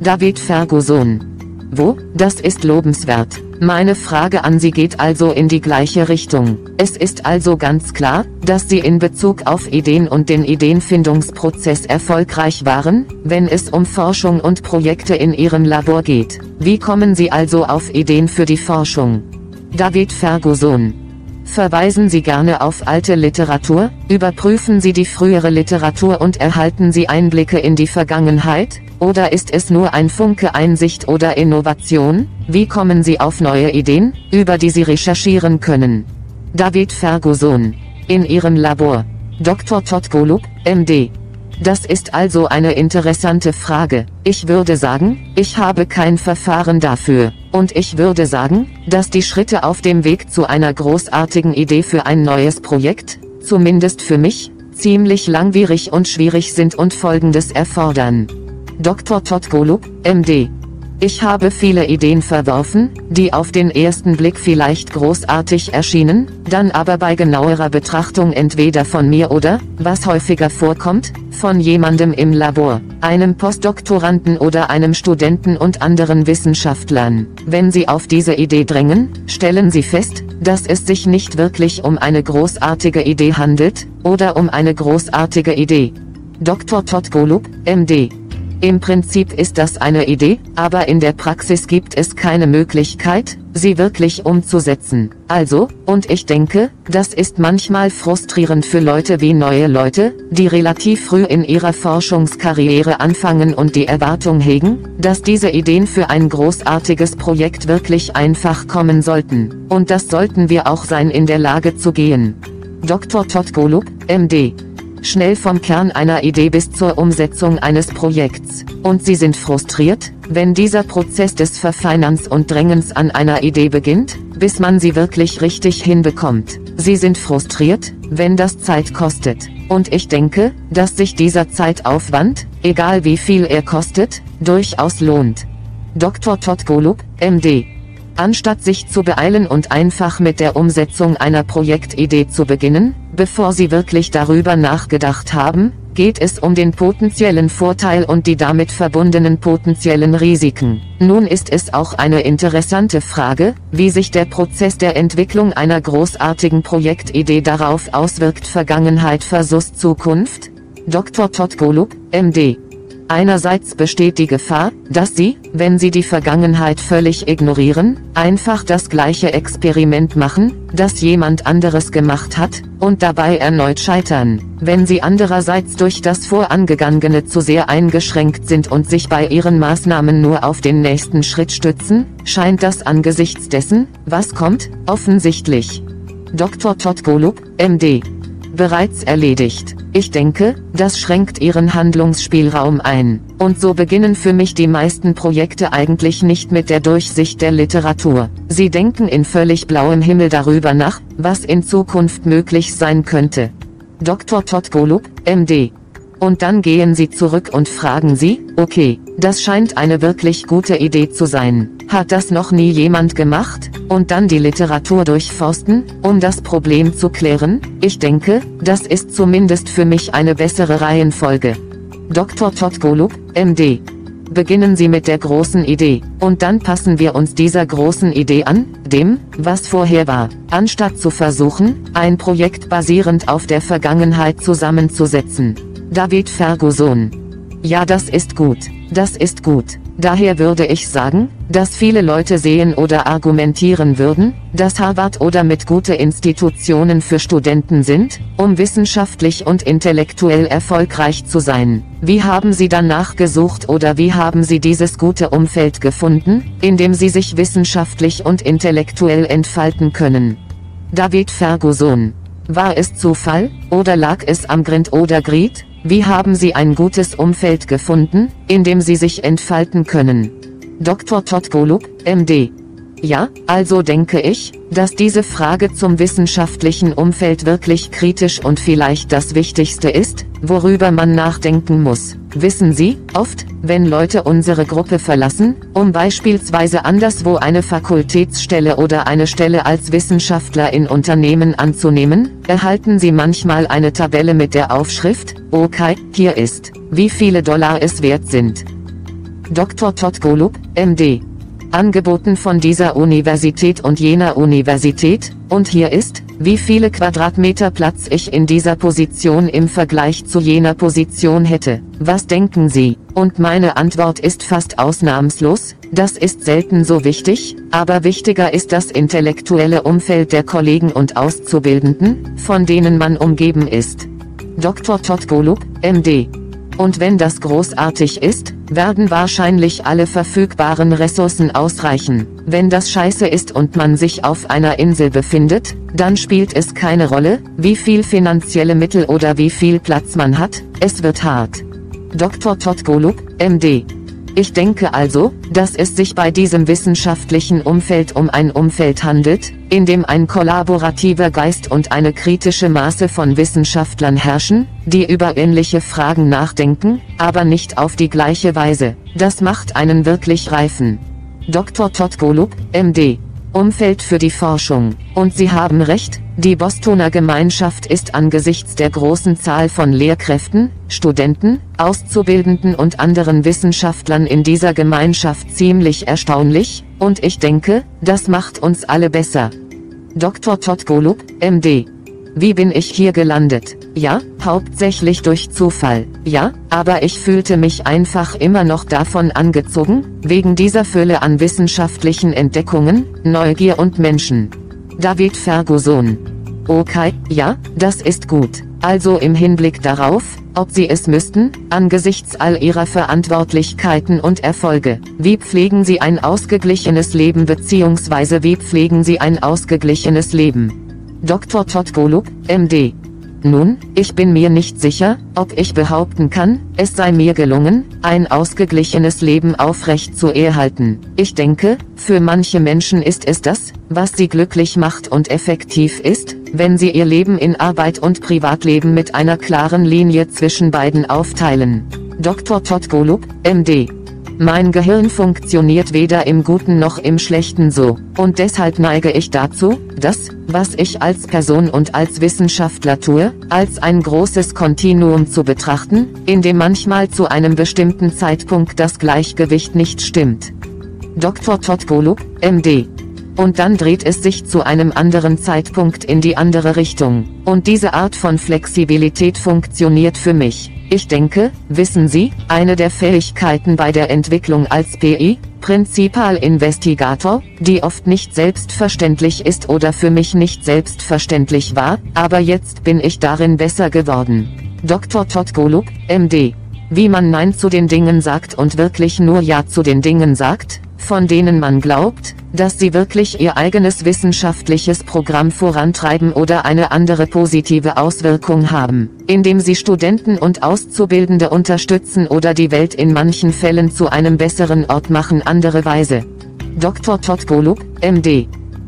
David Ferguson. Wo? Das ist lobenswert. Meine Frage an Sie geht also in die gleiche Richtung. Es ist also ganz klar, dass Sie in Bezug auf Ideen und den Ideenfindungsprozess erfolgreich waren, wenn es um Forschung und Projekte in Ihrem Labor geht. Wie kommen Sie also auf Ideen für die Forschung? David Ferguson. Verweisen Sie gerne auf alte Literatur, überprüfen Sie die frühere Literatur und erhalten Sie Einblicke in die Vergangenheit? Oder ist es nur ein Funke Einsicht oder Innovation? Wie kommen Sie auf neue Ideen, über die Sie recherchieren können? David Ferguson. In Ihrem Labor. Dr. Todd Golub, MD. Das ist also eine interessante Frage. Ich würde sagen, ich habe kein Verfahren dafür. Und ich würde sagen, dass die Schritte auf dem Weg zu einer großartigen Idee für ein neues Projekt, zumindest für mich, ziemlich langwierig und schwierig sind und Folgendes erfordern. Dr. Todd Golub, MD. Ich habe viele Ideen verworfen, die auf den ersten Blick vielleicht großartig erschienen, dann aber bei genauerer Betrachtung entweder von mir oder, was häufiger vorkommt, von jemandem im Labor, einem Postdoktoranden oder einem Studenten und anderen Wissenschaftlern. Wenn Sie auf diese Idee drängen, stellen Sie fest, dass es sich nicht wirklich um eine großartige Idee handelt, oder um eine großartige Idee. Dr. Todd Golub, MD. Im Prinzip ist das eine Idee, aber in der Praxis gibt es keine Möglichkeit, sie wirklich umzusetzen. Also, und ich denke, das ist manchmal frustrierend für Leute wie neue Leute, die relativ früh in ihrer Forschungskarriere anfangen und die Erwartung hegen, dass diese Ideen für ein großartiges Projekt wirklich einfach kommen sollten. Und das sollten wir auch sein, in der Lage zu gehen. Dr. Todd Golub, MD. Schnell vom Kern einer Idee bis zur Umsetzung eines Projekts. Und sie sind frustriert, wenn dieser Prozess des Verfeinerns und Drängens an einer Idee beginnt, bis man sie wirklich richtig hinbekommt. Sie sind frustriert, wenn das Zeit kostet. Und ich denke, dass sich dieser Zeitaufwand, egal wie viel er kostet, durchaus lohnt. Dr. Todd Golub, MD. Anstatt sich zu beeilen und einfach mit der Umsetzung einer Projektidee zu beginnen, bevor Sie wirklich darüber nachgedacht haben, geht es um den potenziellen Vorteil und die damit verbundenen potenziellen Risiken. Nun ist es auch eine interessante Frage, wie sich der Prozess der Entwicklung einer großartigen Projektidee darauf auswirkt. Vergangenheit versus Zukunft? Dr. Todd Golub, MD. Einerseits besteht die Gefahr, dass Sie, wenn Sie die Vergangenheit völlig ignorieren, einfach das gleiche Experiment machen, das jemand anderes gemacht hat, und dabei erneut scheitern. Wenn Sie andererseits durch das Vorangegangene zu sehr eingeschränkt sind und sich bei Ihren Maßnahmen nur auf den nächsten Schritt stützen, scheint das angesichts dessen, was kommt, offensichtlich. Dr. Todd Golub, MD. Bereits erledigt. Ich denke, das schränkt Ihren Handlungsspielraum ein. Und so beginnen für mich die meisten Projekte eigentlich nicht mit der Durchsicht der Literatur. Sie denken in völlig blauem Himmel darüber nach, was in Zukunft möglich sein könnte. Dr. Todd Golub, MD. Und dann gehen Sie zurück und fragen Sie, okay, das scheint eine wirklich gute Idee zu sein. Hat das noch nie jemand gemacht? Und dann die Literatur durchforsten, um das Problem zu klären? Ich denke, das ist zumindest für mich eine bessere Reihenfolge. Dr. Todd Golub, MD. Beginnen Sie mit der großen Idee, und dann passen wir uns dieser großen Idee an, dem, was vorher war, anstatt zu versuchen, ein Projekt basierend auf der Vergangenheit zusammenzusetzen. David Ferguson. Ja, das ist gut. Das ist gut. Daher würde ich sagen, dass viele Leute sehen oder argumentieren würden, dass Harvard oder mit gute Institutionen für Studenten sind, um wissenschaftlich und intellektuell erfolgreich zu sein. Wie haben Sie danach gesucht oder wie haben Sie dieses gute Umfeld gefunden, in dem Sie sich wissenschaftlich und intellektuell entfalten können? David Ferguson. War es Zufall, oder lag es am Grind oder Greed? Wie haben Sie ein gutes Umfeld gefunden, in dem Sie sich entfalten können? Dr. Todd Golub, MD. Ja, also denke ich, dass diese Frage zum wissenschaftlichen Umfeld wirklich kritisch und vielleicht das Wichtigste ist, worüber man nachdenken muss. Wissen Sie, oft, wenn Leute unsere Gruppe verlassen, um beispielsweise anderswo eine Fakultätsstelle oder eine Stelle als Wissenschaftler in Unternehmen anzunehmen, erhalten sie manchmal eine Tabelle mit der Aufschrift, okay, hier ist, wie viele Dollar es wert sind. Dr. Todd Golub, MD. Angeboten von dieser Universität und jener Universität, und hier ist, wie viele Quadratmeter Platz ich in dieser Position im Vergleich zu jener Position hätte. Was denken Sie? Und meine Antwort ist fast ausnahmslos, das ist selten so wichtig, aber wichtiger ist das intellektuelle Umfeld der Kollegen und Auszubildenden, von denen man umgeben ist. Dr. Todd Golub, MD. Und wenn das großartig ist, werden wahrscheinlich alle verfügbaren Ressourcen ausreichen. Wenn das scheiße ist und man sich auf einer Insel befindet, dann spielt es keine Rolle, wie viel finanzielle Mittel oder wie viel Platz man hat, es wird hart. Dr. Todd Golub, MD. Ich denke also, dass es sich bei diesem wissenschaftlichen Umfeld um ein Umfeld handelt, in dem ein kollaborativer Geist und eine kritische Masse von Wissenschaftlern herrschen, die über ähnliche Fragen nachdenken, aber nicht auf die gleiche Weise. Das macht einen wirklich reifen. Dr. Todd Golub, MD. Umfeld für die Forschung. Und Sie haben recht, die Bostoner Gemeinschaft ist angesichts der großen Zahl von Lehrkräften, Studenten, Auszubildenden und anderen Wissenschaftlern in dieser Gemeinschaft ziemlich erstaunlich, und ich denke, das macht uns alle besser. Dr. Todd Golub, MD. Wie bin ich hier gelandet? Ja, hauptsächlich durch Zufall. Ja, aber ich fühlte mich einfach immer noch davon angezogen, wegen dieser Fülle an wissenschaftlichen Entdeckungen, Neugier und Menschen. David Ferguson. Okay, ja, das ist gut. Also im Hinblick darauf, ob Sie es müssten, angesichts all Ihrer Verantwortlichkeiten und Erfolge, wie pflegen Sie ein ausgeglichenes Leben bzw. wie pflegen Sie ein ausgeglichenes Leben? Dr. Todd Golub, MD. Nun, ich bin mir nicht sicher, ob ich behaupten kann, es sei mir gelungen, ein ausgeglichenes Leben aufrecht zu erhalten. Ich denke, für manche Menschen ist es das, was sie glücklich macht und effektiv ist, wenn sie ihr Leben in Arbeit und Privatleben mit einer klaren Linie zwischen beiden aufteilen. Dr. Todd Golub, MD. Mein Gehirn funktioniert weder im Guten noch im Schlechten so, und deshalb neige ich dazu, das, was ich als Person und als Wissenschaftler tue, als ein großes Kontinuum zu betrachten, in dem manchmal zu einem bestimmten Zeitpunkt das Gleichgewicht nicht stimmt. Dr. Todd Golub, MD. Und dann dreht es sich zu einem anderen Zeitpunkt in die andere Richtung. Und diese Art von Flexibilität funktioniert für mich. Ich denke, wissen Sie, eine der Fähigkeiten bei der Entwicklung als PI, Principal Investigator, die oft nicht selbstverständlich ist oder für mich nicht selbstverständlich war, aber jetzt bin ich darin besser geworden. Dr. Todd Golub, MD. Wie man Nein zu den Dingen sagt und wirklich nur Ja zu den Dingen sagt, von denen man glaubt, dass sie wirklich ihr eigenes wissenschaftliches Programm vorantreiben oder eine andere positive Auswirkung haben, indem sie Studenten und Auszubildende unterstützen oder die Welt in manchen Fällen zu einem besseren Ort machen. Andere Weise. Dr. Todd Golub, MD.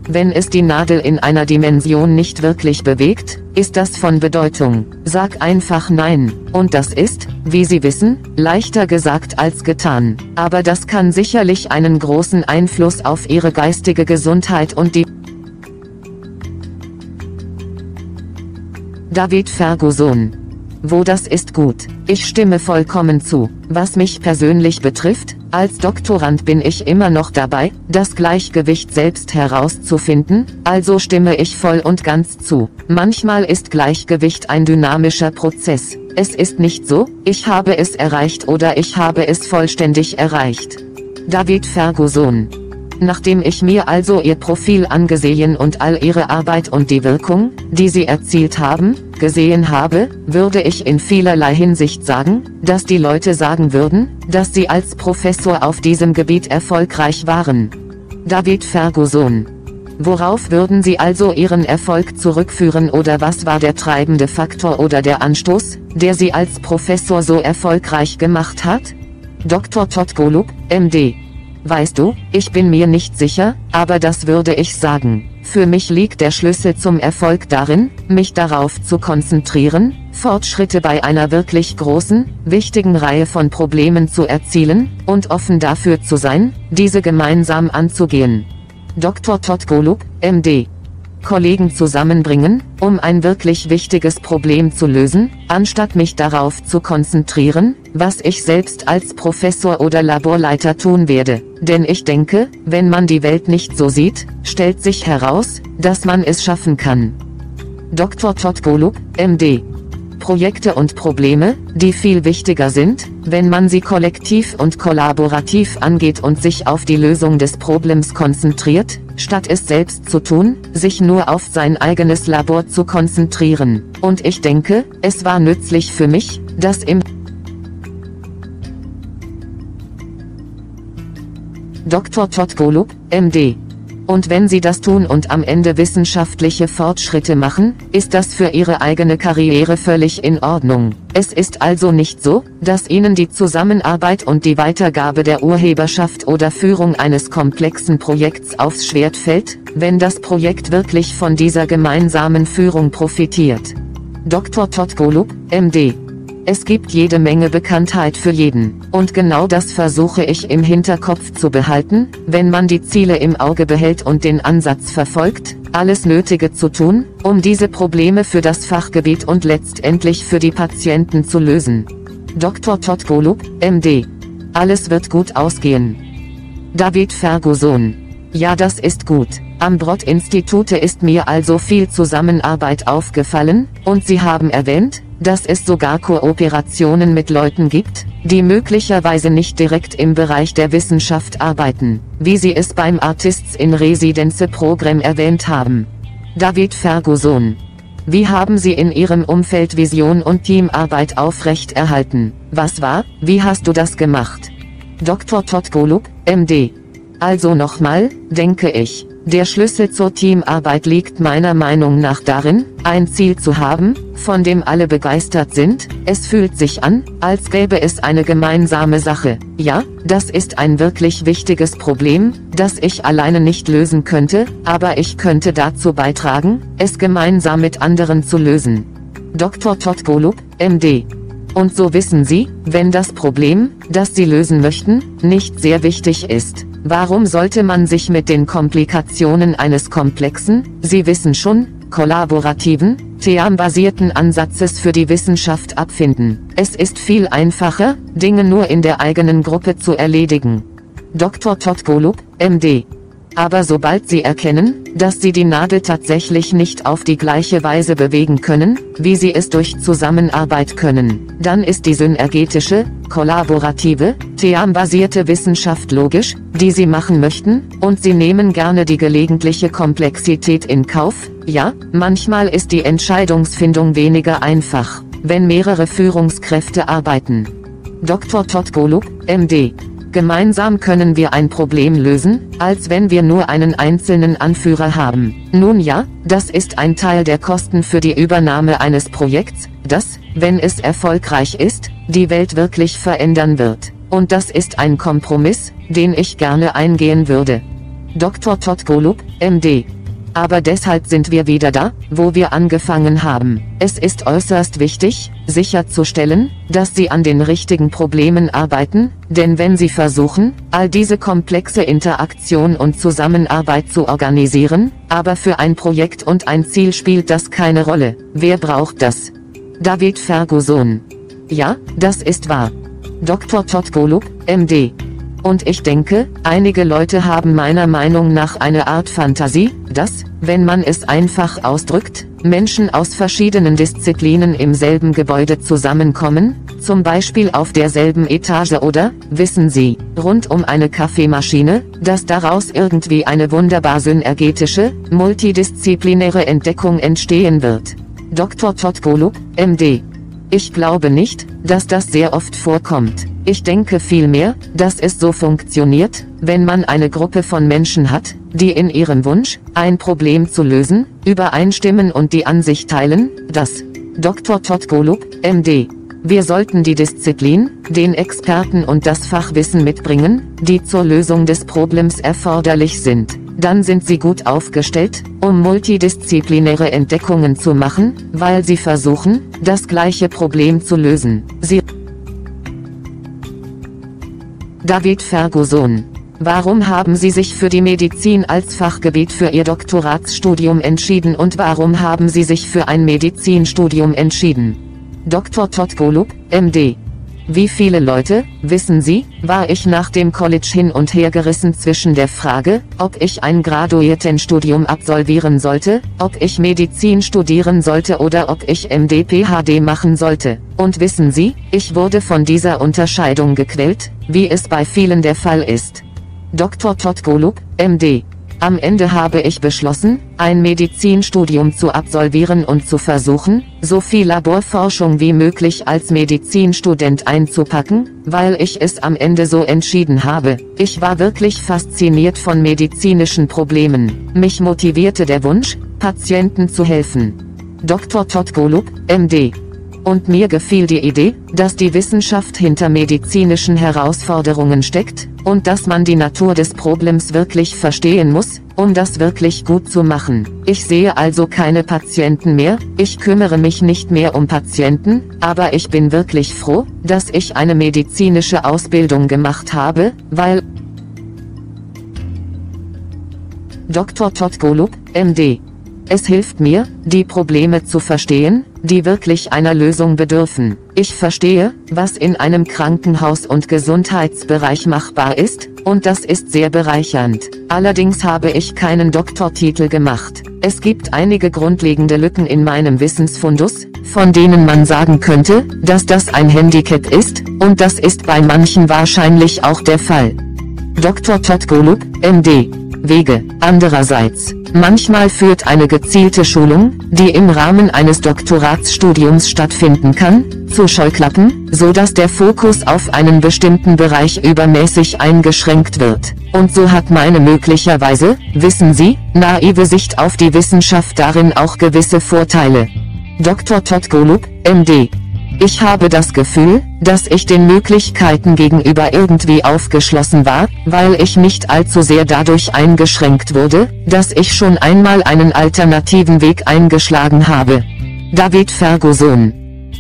Wenn es die Nadel in einer Dimension nicht wirklich bewegt, ist das von Bedeutung. Sag einfach Nein. Und das ist, wie Sie wissen, leichter gesagt als getan. Aber das kann sicherlich einen großen Einfluss auf Ihre geistige Gesundheit und die... David Ferguson. Wo das ist gut. Ich stimme vollkommen zu. Was mich persönlich betrifft, als Doktorand bin ich immer noch dabei, das Gleichgewicht selbst herauszufinden, also stimme ich voll und ganz zu. Manchmal ist Gleichgewicht ein dynamischer Prozess. Es ist nicht so, ich habe es erreicht oder ich habe es vollständig erreicht. David Ferguson. Nachdem ich mir also Ihr Profil angesehen und all Ihre Arbeit und die Wirkung, die Sie erzielt haben, gesehen habe, würde ich in vielerlei Hinsicht sagen, dass die Leute sagen würden, dass Sie als Professor auf diesem Gebiet erfolgreich waren. David Ferguson. Worauf würden Sie also Ihren Erfolg zurückführen oder was war der treibende Faktor oder der Anstoß, der Sie als Professor so erfolgreich gemacht hat? Dr. Todd Golub, MD. Weißt du, ich bin mir nicht sicher, aber das würde ich sagen. Für mich liegt der Schlüssel zum Erfolg darin, mich darauf zu konzentrieren, Fortschritte bei einer wirklich großen, wichtigen Reihe von Problemen zu erzielen, und offen dafür zu sein, diese gemeinsam anzugehen. Dr. Todd Golub, MD. Kollegen zusammenbringen, um ein wirklich wichtiges Problem zu lösen, anstatt mich darauf zu konzentrieren, was ich selbst als Professor oder Laborleiter tun werde. Denn ich denke, wenn man die Welt nicht so sieht, stellt sich heraus, dass man es schaffen kann. Dr. Todd Golub, MD. Projekte und Probleme, die viel wichtiger sind, wenn man sie kollektiv und kollaborativ angeht und sich auf die Lösung des Problems konzentriert, statt es selbst zu tun, sich nur auf sein eigenes Labor zu konzentrieren. Und ich denke, es war nützlich für mich, dass im Dr. Todd Golub, MD. Und wenn sie das tun und am Ende wissenschaftliche Fortschritte machen, ist das für ihre eigene Karriere völlig in Ordnung. Es ist also nicht so, dass ihnen die Zusammenarbeit und die Weitergabe der Urheberschaft oder Führung eines komplexen Projekts aufs Schwert fällt, wenn das Projekt wirklich von dieser gemeinsamen Führung profitiert. Dr. Todd Golub, MD. Es gibt jede Menge Bekanntheit für jeden, und genau das versuche ich im Hinterkopf zu behalten, wenn man die Ziele im Auge behält und den Ansatz verfolgt, alles Nötige zu tun, um diese Probleme für das Fachgebiet und letztendlich für die Patienten zu lösen. Dr. Todd Golub, MD. Alles wird gut ausgehen. David Ferguson. Ja, das ist gut. Am Broad Institute ist mir also viel Zusammenarbeit aufgefallen, und Sie haben erwähnt, dass es sogar Kooperationen mit Leuten gibt, die möglicherweise nicht direkt im Bereich der Wissenschaft arbeiten, wie Sie es beim Artists in Residence Program erwähnt haben. David Ferguson. Wie haben Sie in Ihrem Umfeld Vision und Teamarbeit aufrechterhalten? Was war, wie hast du das gemacht? Dr. Todd Golub, MD. Also nochmal, denke ich. Der Schlüssel zur Teamarbeit liegt meiner Meinung nach darin, ein Ziel zu haben, von dem alle begeistert sind. Es fühlt sich an, als gäbe es eine gemeinsame Sache. Ja, das ist ein wirklich wichtiges Problem, das ich alleine nicht lösen könnte, aber ich könnte dazu beitragen, es gemeinsam mit anderen zu lösen. Dr. Todd Golub, MD. Und so wissen Sie, wenn das Problem, das Sie lösen möchten, nicht sehr wichtig ist, warum sollte man sich mit den Komplikationen eines komplexen, Sie wissen schon, kollaborativen, themenbasierten Ansatzes für die Wissenschaft abfinden? Es ist viel einfacher, Dinge nur in der eigenen Gruppe zu erledigen. Dr. Todd Golub, MD. Aber sobald Sie erkennen, dass Sie die Nadel tatsächlich nicht auf die gleiche Weise bewegen können, wie Sie es durch Zusammenarbeit können, dann ist die synergetische, kollaborative, themenbasierte Wissenschaft logisch, die Sie machen möchten, und Sie nehmen gerne die gelegentliche Komplexität in Kauf. Ja, manchmal ist die Entscheidungsfindung weniger einfach, wenn mehrere Führungskräfte arbeiten. Dr. Todd Golub, MD. Gemeinsam können wir ein Problem lösen, als wenn wir nur einen einzelnen Anführer haben. Nun ja, das ist ein Teil der Kosten für die Übernahme eines Projekts, das, wenn es erfolgreich ist, die Welt wirklich verändern wird. Und das ist ein Kompromiss, den ich gerne eingehen würde. Dr. Todd Golub, MD. Aber deshalb sind wir wieder da, wo wir angefangen haben. Es ist äußerst wichtig, sicherzustellen, dass Sie an den richtigen Problemen arbeiten, denn wenn Sie versuchen, all diese komplexe Interaktion und Zusammenarbeit zu organisieren, aber für ein Projekt und ein Ziel spielt das keine Rolle. Wer braucht das? David Ferguson. Ja, das ist wahr. Dr. Todd Golub, MD. Und ich denke, einige Leute haben meiner Meinung nach eine Art Fantasie, dass, wenn man es einfach ausdrückt, Menschen aus verschiedenen Disziplinen im selben Gebäude zusammenkommen, zum Beispiel auf derselben Etage oder, wissen Sie, rund um eine Kaffeemaschine, dass daraus irgendwie eine wunderbar synergetische, multidisziplinäre Entdeckung entstehen wird. Dr. Todd Golub, MD. Ich glaube nicht, dass das sehr oft vorkommt. Ich denke vielmehr, dass es so funktioniert, wenn man eine Gruppe von Menschen hat, die in ihrem Wunsch, ein Problem zu lösen, übereinstimmen und die Ansicht teilen, dass Dr. Todd Golub, MD. Wir sollten die Disziplin, den Experten und das Fachwissen mitbringen, die zur Lösung des Problems erforderlich sind. Dann sind sie gut aufgestellt, um multidisziplinäre Entdeckungen zu machen, weil sie versuchen, das gleiche Problem zu lösen. David Ferguson. Warum haben Sie sich für die Medizin als Fachgebiet für Ihr Doktoratsstudium entschieden und warum haben Sie sich für ein Medizinstudium entschieden? Dr. Todd Golub, MD. Wie viele Leute, wissen Sie, war ich nach dem College hin und her gerissen zwischen der Frage, ob ich ein Graduiertenstudium absolvieren sollte, ob ich Medizin studieren sollte oder ob ich MD-PhD machen sollte. Und wissen Sie, ich wurde von dieser Unterscheidung gequält, wie es bei vielen der Fall ist. Dr. Todd Golub, MD. Am Ende habe ich beschlossen, ein Medizinstudium zu absolvieren und zu versuchen, so viel Laborforschung wie möglich als Medizinstudent einzupacken, weil ich es am Ende so entschieden habe. Ich war wirklich fasziniert von medizinischen Problemen. Mich motivierte der Wunsch, Patienten zu helfen. Dr. Todd Golub, MD. Und mir gefiel die Idee, dass die Wissenschaft hinter medizinischen Herausforderungen steckt, und dass man die Natur des Problems wirklich verstehen muss, um das wirklich gut zu machen. Ich sehe also keine Patienten mehr, ich kümmere mich nicht mehr um Patienten, aber ich bin wirklich froh, dass ich eine medizinische Ausbildung gemacht habe, weil Dr. Todd Golub, MD. Es hilft mir, die Probleme zu verstehen, die wirklich einer Lösung bedürfen. Ich verstehe, was in einem Krankenhaus- und Gesundheitsbereich machbar ist, und das ist sehr bereichernd. Allerdings habe ich keinen Doktortitel gemacht. Es gibt einige grundlegende Lücken in meinem Wissensfundus, von denen man sagen könnte, dass das ein Handicap ist, und das ist bei manchen wahrscheinlich auch der Fall. Dr. Todd Golub, MD. Wege. Andererseits, manchmal führt eine gezielte Schulung, die im Rahmen eines Doktoratsstudiums stattfinden kann, zu Scheuklappen, so dass der Fokus auf einen bestimmten Bereich übermäßig eingeschränkt wird. Und so hat meine möglicherweise, wissen Sie, naive Sicht auf die Wissenschaft darin auch gewisse Vorteile. Dr. Todd Golub, MD. Ich habe das Gefühl, dass ich den Möglichkeiten gegenüber irgendwie aufgeschlossen war, weil ich nicht allzu sehr dadurch eingeschränkt wurde, dass ich schon einmal einen alternativen Weg eingeschlagen habe. David Ferguson.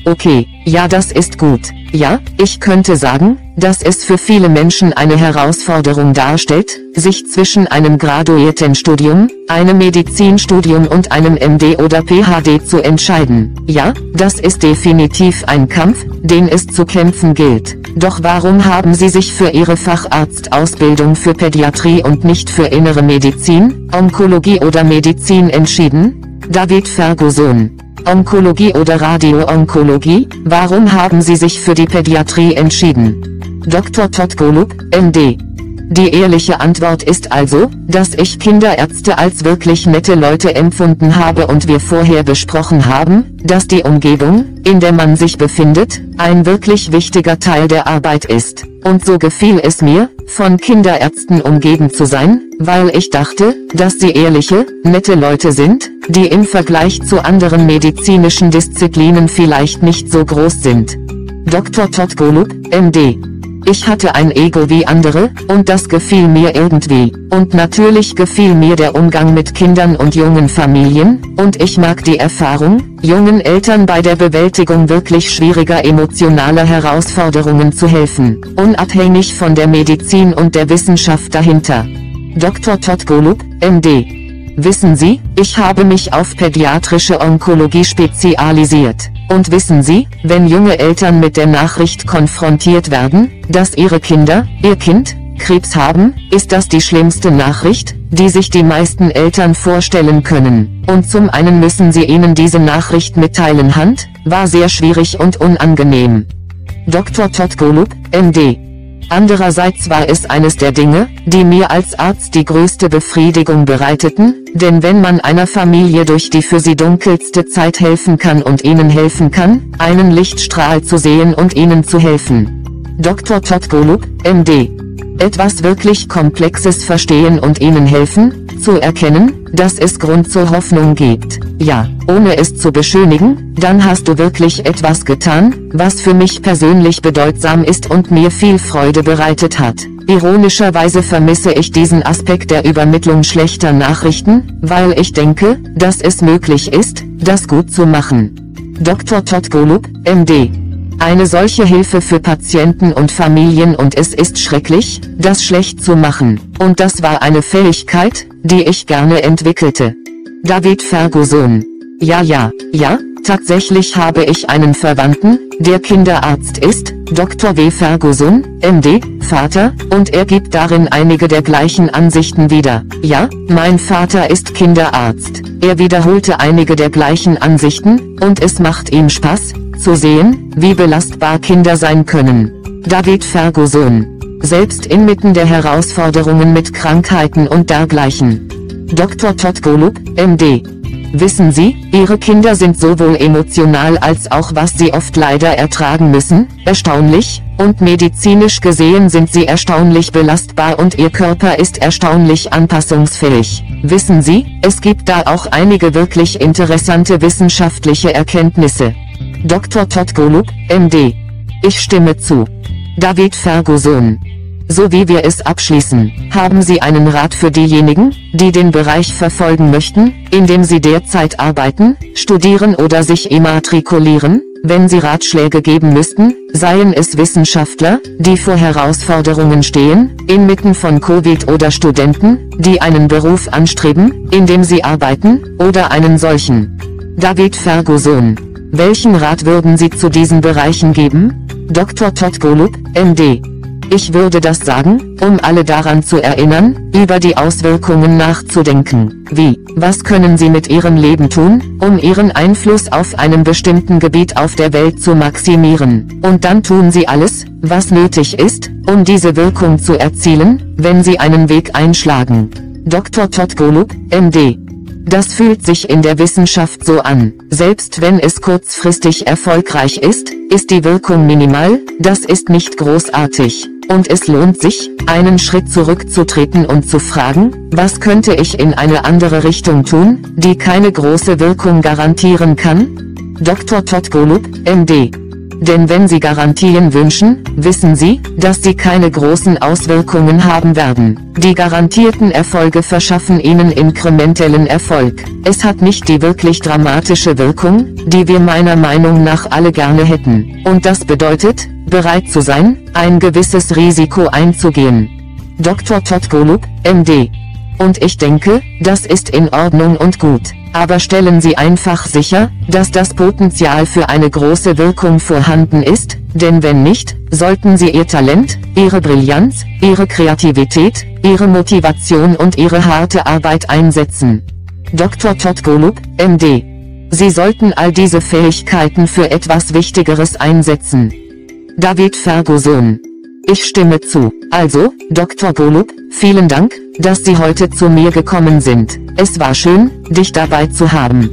Okay, ja, das ist gut. Ja, ich könnte sagen, dass es für viele Menschen eine Herausforderung darstellt, sich zwischen einem Graduiertenstudium, einem Medizinstudium und einem MD oder PhD zu entscheiden. Ja, das ist definitiv ein Kampf, den es zu kämpfen gilt. Doch warum haben Sie sich für Ihre Facharztausbildung für Pädiatrie und nicht für Innere Medizin, Onkologie oder Medizin entschieden? David Ferguson. Onkologie oder Radioonkologie, warum haben Sie sich für die Pädiatrie entschieden? Dr. Todd Golub, MD. Die ehrliche Antwort ist also, dass ich Kinderärzte als wirklich nette Leute empfunden habe und wir vorher besprochen haben, dass die Umgebung, in der man sich befindet, ein wirklich wichtiger Teil der Arbeit ist. Und so gefiel es mir, von Kinderärzten umgeben zu sein, weil ich dachte, dass sie ehrliche, nette Leute sind, die im Vergleich zu anderen medizinischen Disziplinen vielleicht nicht so groß sind. Dr. Todd Golub, MD. Ich hatte ein Ego wie andere, und das gefiel mir irgendwie. Und natürlich gefiel mir der Umgang mit Kindern und jungen Familien, und ich mag die Erfahrung, jungen Eltern bei der Bewältigung wirklich schwieriger emotionaler Herausforderungen zu helfen, unabhängig von der Medizin und der Wissenschaft dahinter. Dr. Todd Golub, MD. Wissen Sie, ich habe mich auf pädiatrische Onkologie spezialisiert. Und wissen Sie, wenn junge Eltern mit der Nachricht konfrontiert werden, dass ihre Kinder, ihr Kind, Krebs haben, ist das die schlimmste Nachricht, die sich die meisten Eltern vorstellen können. Und zum einen müssen sie ihnen diese Nachricht mitteilen. Hand, war sehr schwierig und unangenehm. Dr. Todd Golub, MD. Andererseits war es eines der Dinge, die mir als Arzt die größte Befriedigung bereiteten, denn wenn man einer Familie durch die für sie dunkelste Zeit helfen kann und ihnen helfen kann, einen Lichtstrahl zu sehen und ihnen zu helfen. Dr. Todd Golub, MD. Etwas wirklich Komplexes verstehen und ihnen helfen, zu erkennen, dass es Grund zur Hoffnung gibt. Ja, ohne es zu beschönigen, dann hast du wirklich etwas getan, was für mich persönlich bedeutsam ist und mir viel Freude bereitet hat. Ironischerweise vermisse ich diesen Aspekt der Übermittlung schlechter Nachrichten, weil ich denke, dass es möglich ist, das gut zu machen. Dr. Todd Golub, MD. Eine solche Hilfe für Patienten und Familien, und es ist schrecklich, das schlecht zu machen. Und das war eine Fähigkeit, die ich gerne entwickelte. David Ferguson. Ja, tatsächlich habe ich einen Verwandten, der Kinderarzt ist, Dr. W. Ferguson, MD, Vater, und er gibt darin einige der gleichen Ansichten wieder. Ja, mein Vater ist Kinderarzt. Er wiederholte einige der gleichen Ansichten, und es macht ihm Spaß, zu sehen, wie belastbar Kinder sein können. David Ferguson. selbst inmitten der Herausforderungen mit Krankheiten und dergleichen. Dr. Todd Golub, MD. Wissen Sie, Ihre Kinder sind sowohl emotional als auch was sie oft leider ertragen müssen, erstaunlich, und medizinisch gesehen sind sie erstaunlich belastbar und Ihr Körper ist erstaunlich anpassungsfähig. Wissen Sie, es gibt da auch einige wirklich interessante wissenschaftliche Erkenntnisse. Dr. Todd Golub, MD. Ich stimme zu. David Ferguson. So wie wir es abschließen, haben Sie einen Rat für diejenigen, die den Bereich verfolgen möchten, in dem Sie derzeit arbeiten, studieren oder sich immatrikulieren? Wenn Sie Ratschläge geben müssten, seien es Wissenschaftler, die vor Herausforderungen stehen, inmitten von Covid oder Studenten, die einen Beruf anstreben, in dem sie arbeiten, oder einen solchen. David Ferguson. Welchen Rat würden Sie zu diesen Bereichen geben? Dr. Todd Golub, MD. Ich würde das sagen, um alle daran zu erinnern, über die Auswirkungen nachzudenken. Wie, was können Sie mit Ihrem Leben tun, um Ihren Einfluss auf einem bestimmten Gebiet auf der Welt zu maximieren? Und dann tun Sie alles, was nötig ist, um diese Wirkung zu erzielen, wenn Sie einen Weg einschlagen. Dr. Todd Golub, MD. Das fühlt sich in der Wissenschaft so an. Selbst wenn es kurzfristig erfolgreich ist, ist die Wirkung minimal, das ist nicht großartig. Und es lohnt sich, einen Schritt zurückzutreten und zu fragen, was könnte ich in eine andere Richtung tun, die keine große Wirkung garantieren kann? Dr. Todd Golub, MD. Denn wenn Sie Garantien wünschen, wissen Sie, dass sie keine großen Auswirkungen haben werden. Die garantierten Erfolge verschaffen Ihnen inkrementellen Erfolg. Es hat nicht die wirklich dramatische Wirkung, die wir meiner Meinung nach alle gerne hätten. Und das bedeutet, bereit zu sein, ein gewisses Risiko einzugehen. Dr. Todd Golub, MD. Und ich denke, das ist in Ordnung und gut. Aber stellen Sie einfach sicher, dass das Potenzial für eine große Wirkung vorhanden ist, denn wenn nicht, sollten Sie Ihr Talent, Ihre Brillanz, Ihre Kreativität, Ihre Motivation und Ihre harte Arbeit einsetzen. Dr. Todd Golub, MD. Sie sollten all diese Fähigkeiten für etwas Wichtigeres einsetzen. David Ferguson. Ich stimme zu. Also, Dr. Golub, vielen Dank, dass Sie heute zu mir gekommen sind. Es war schön, dich dabei zu haben.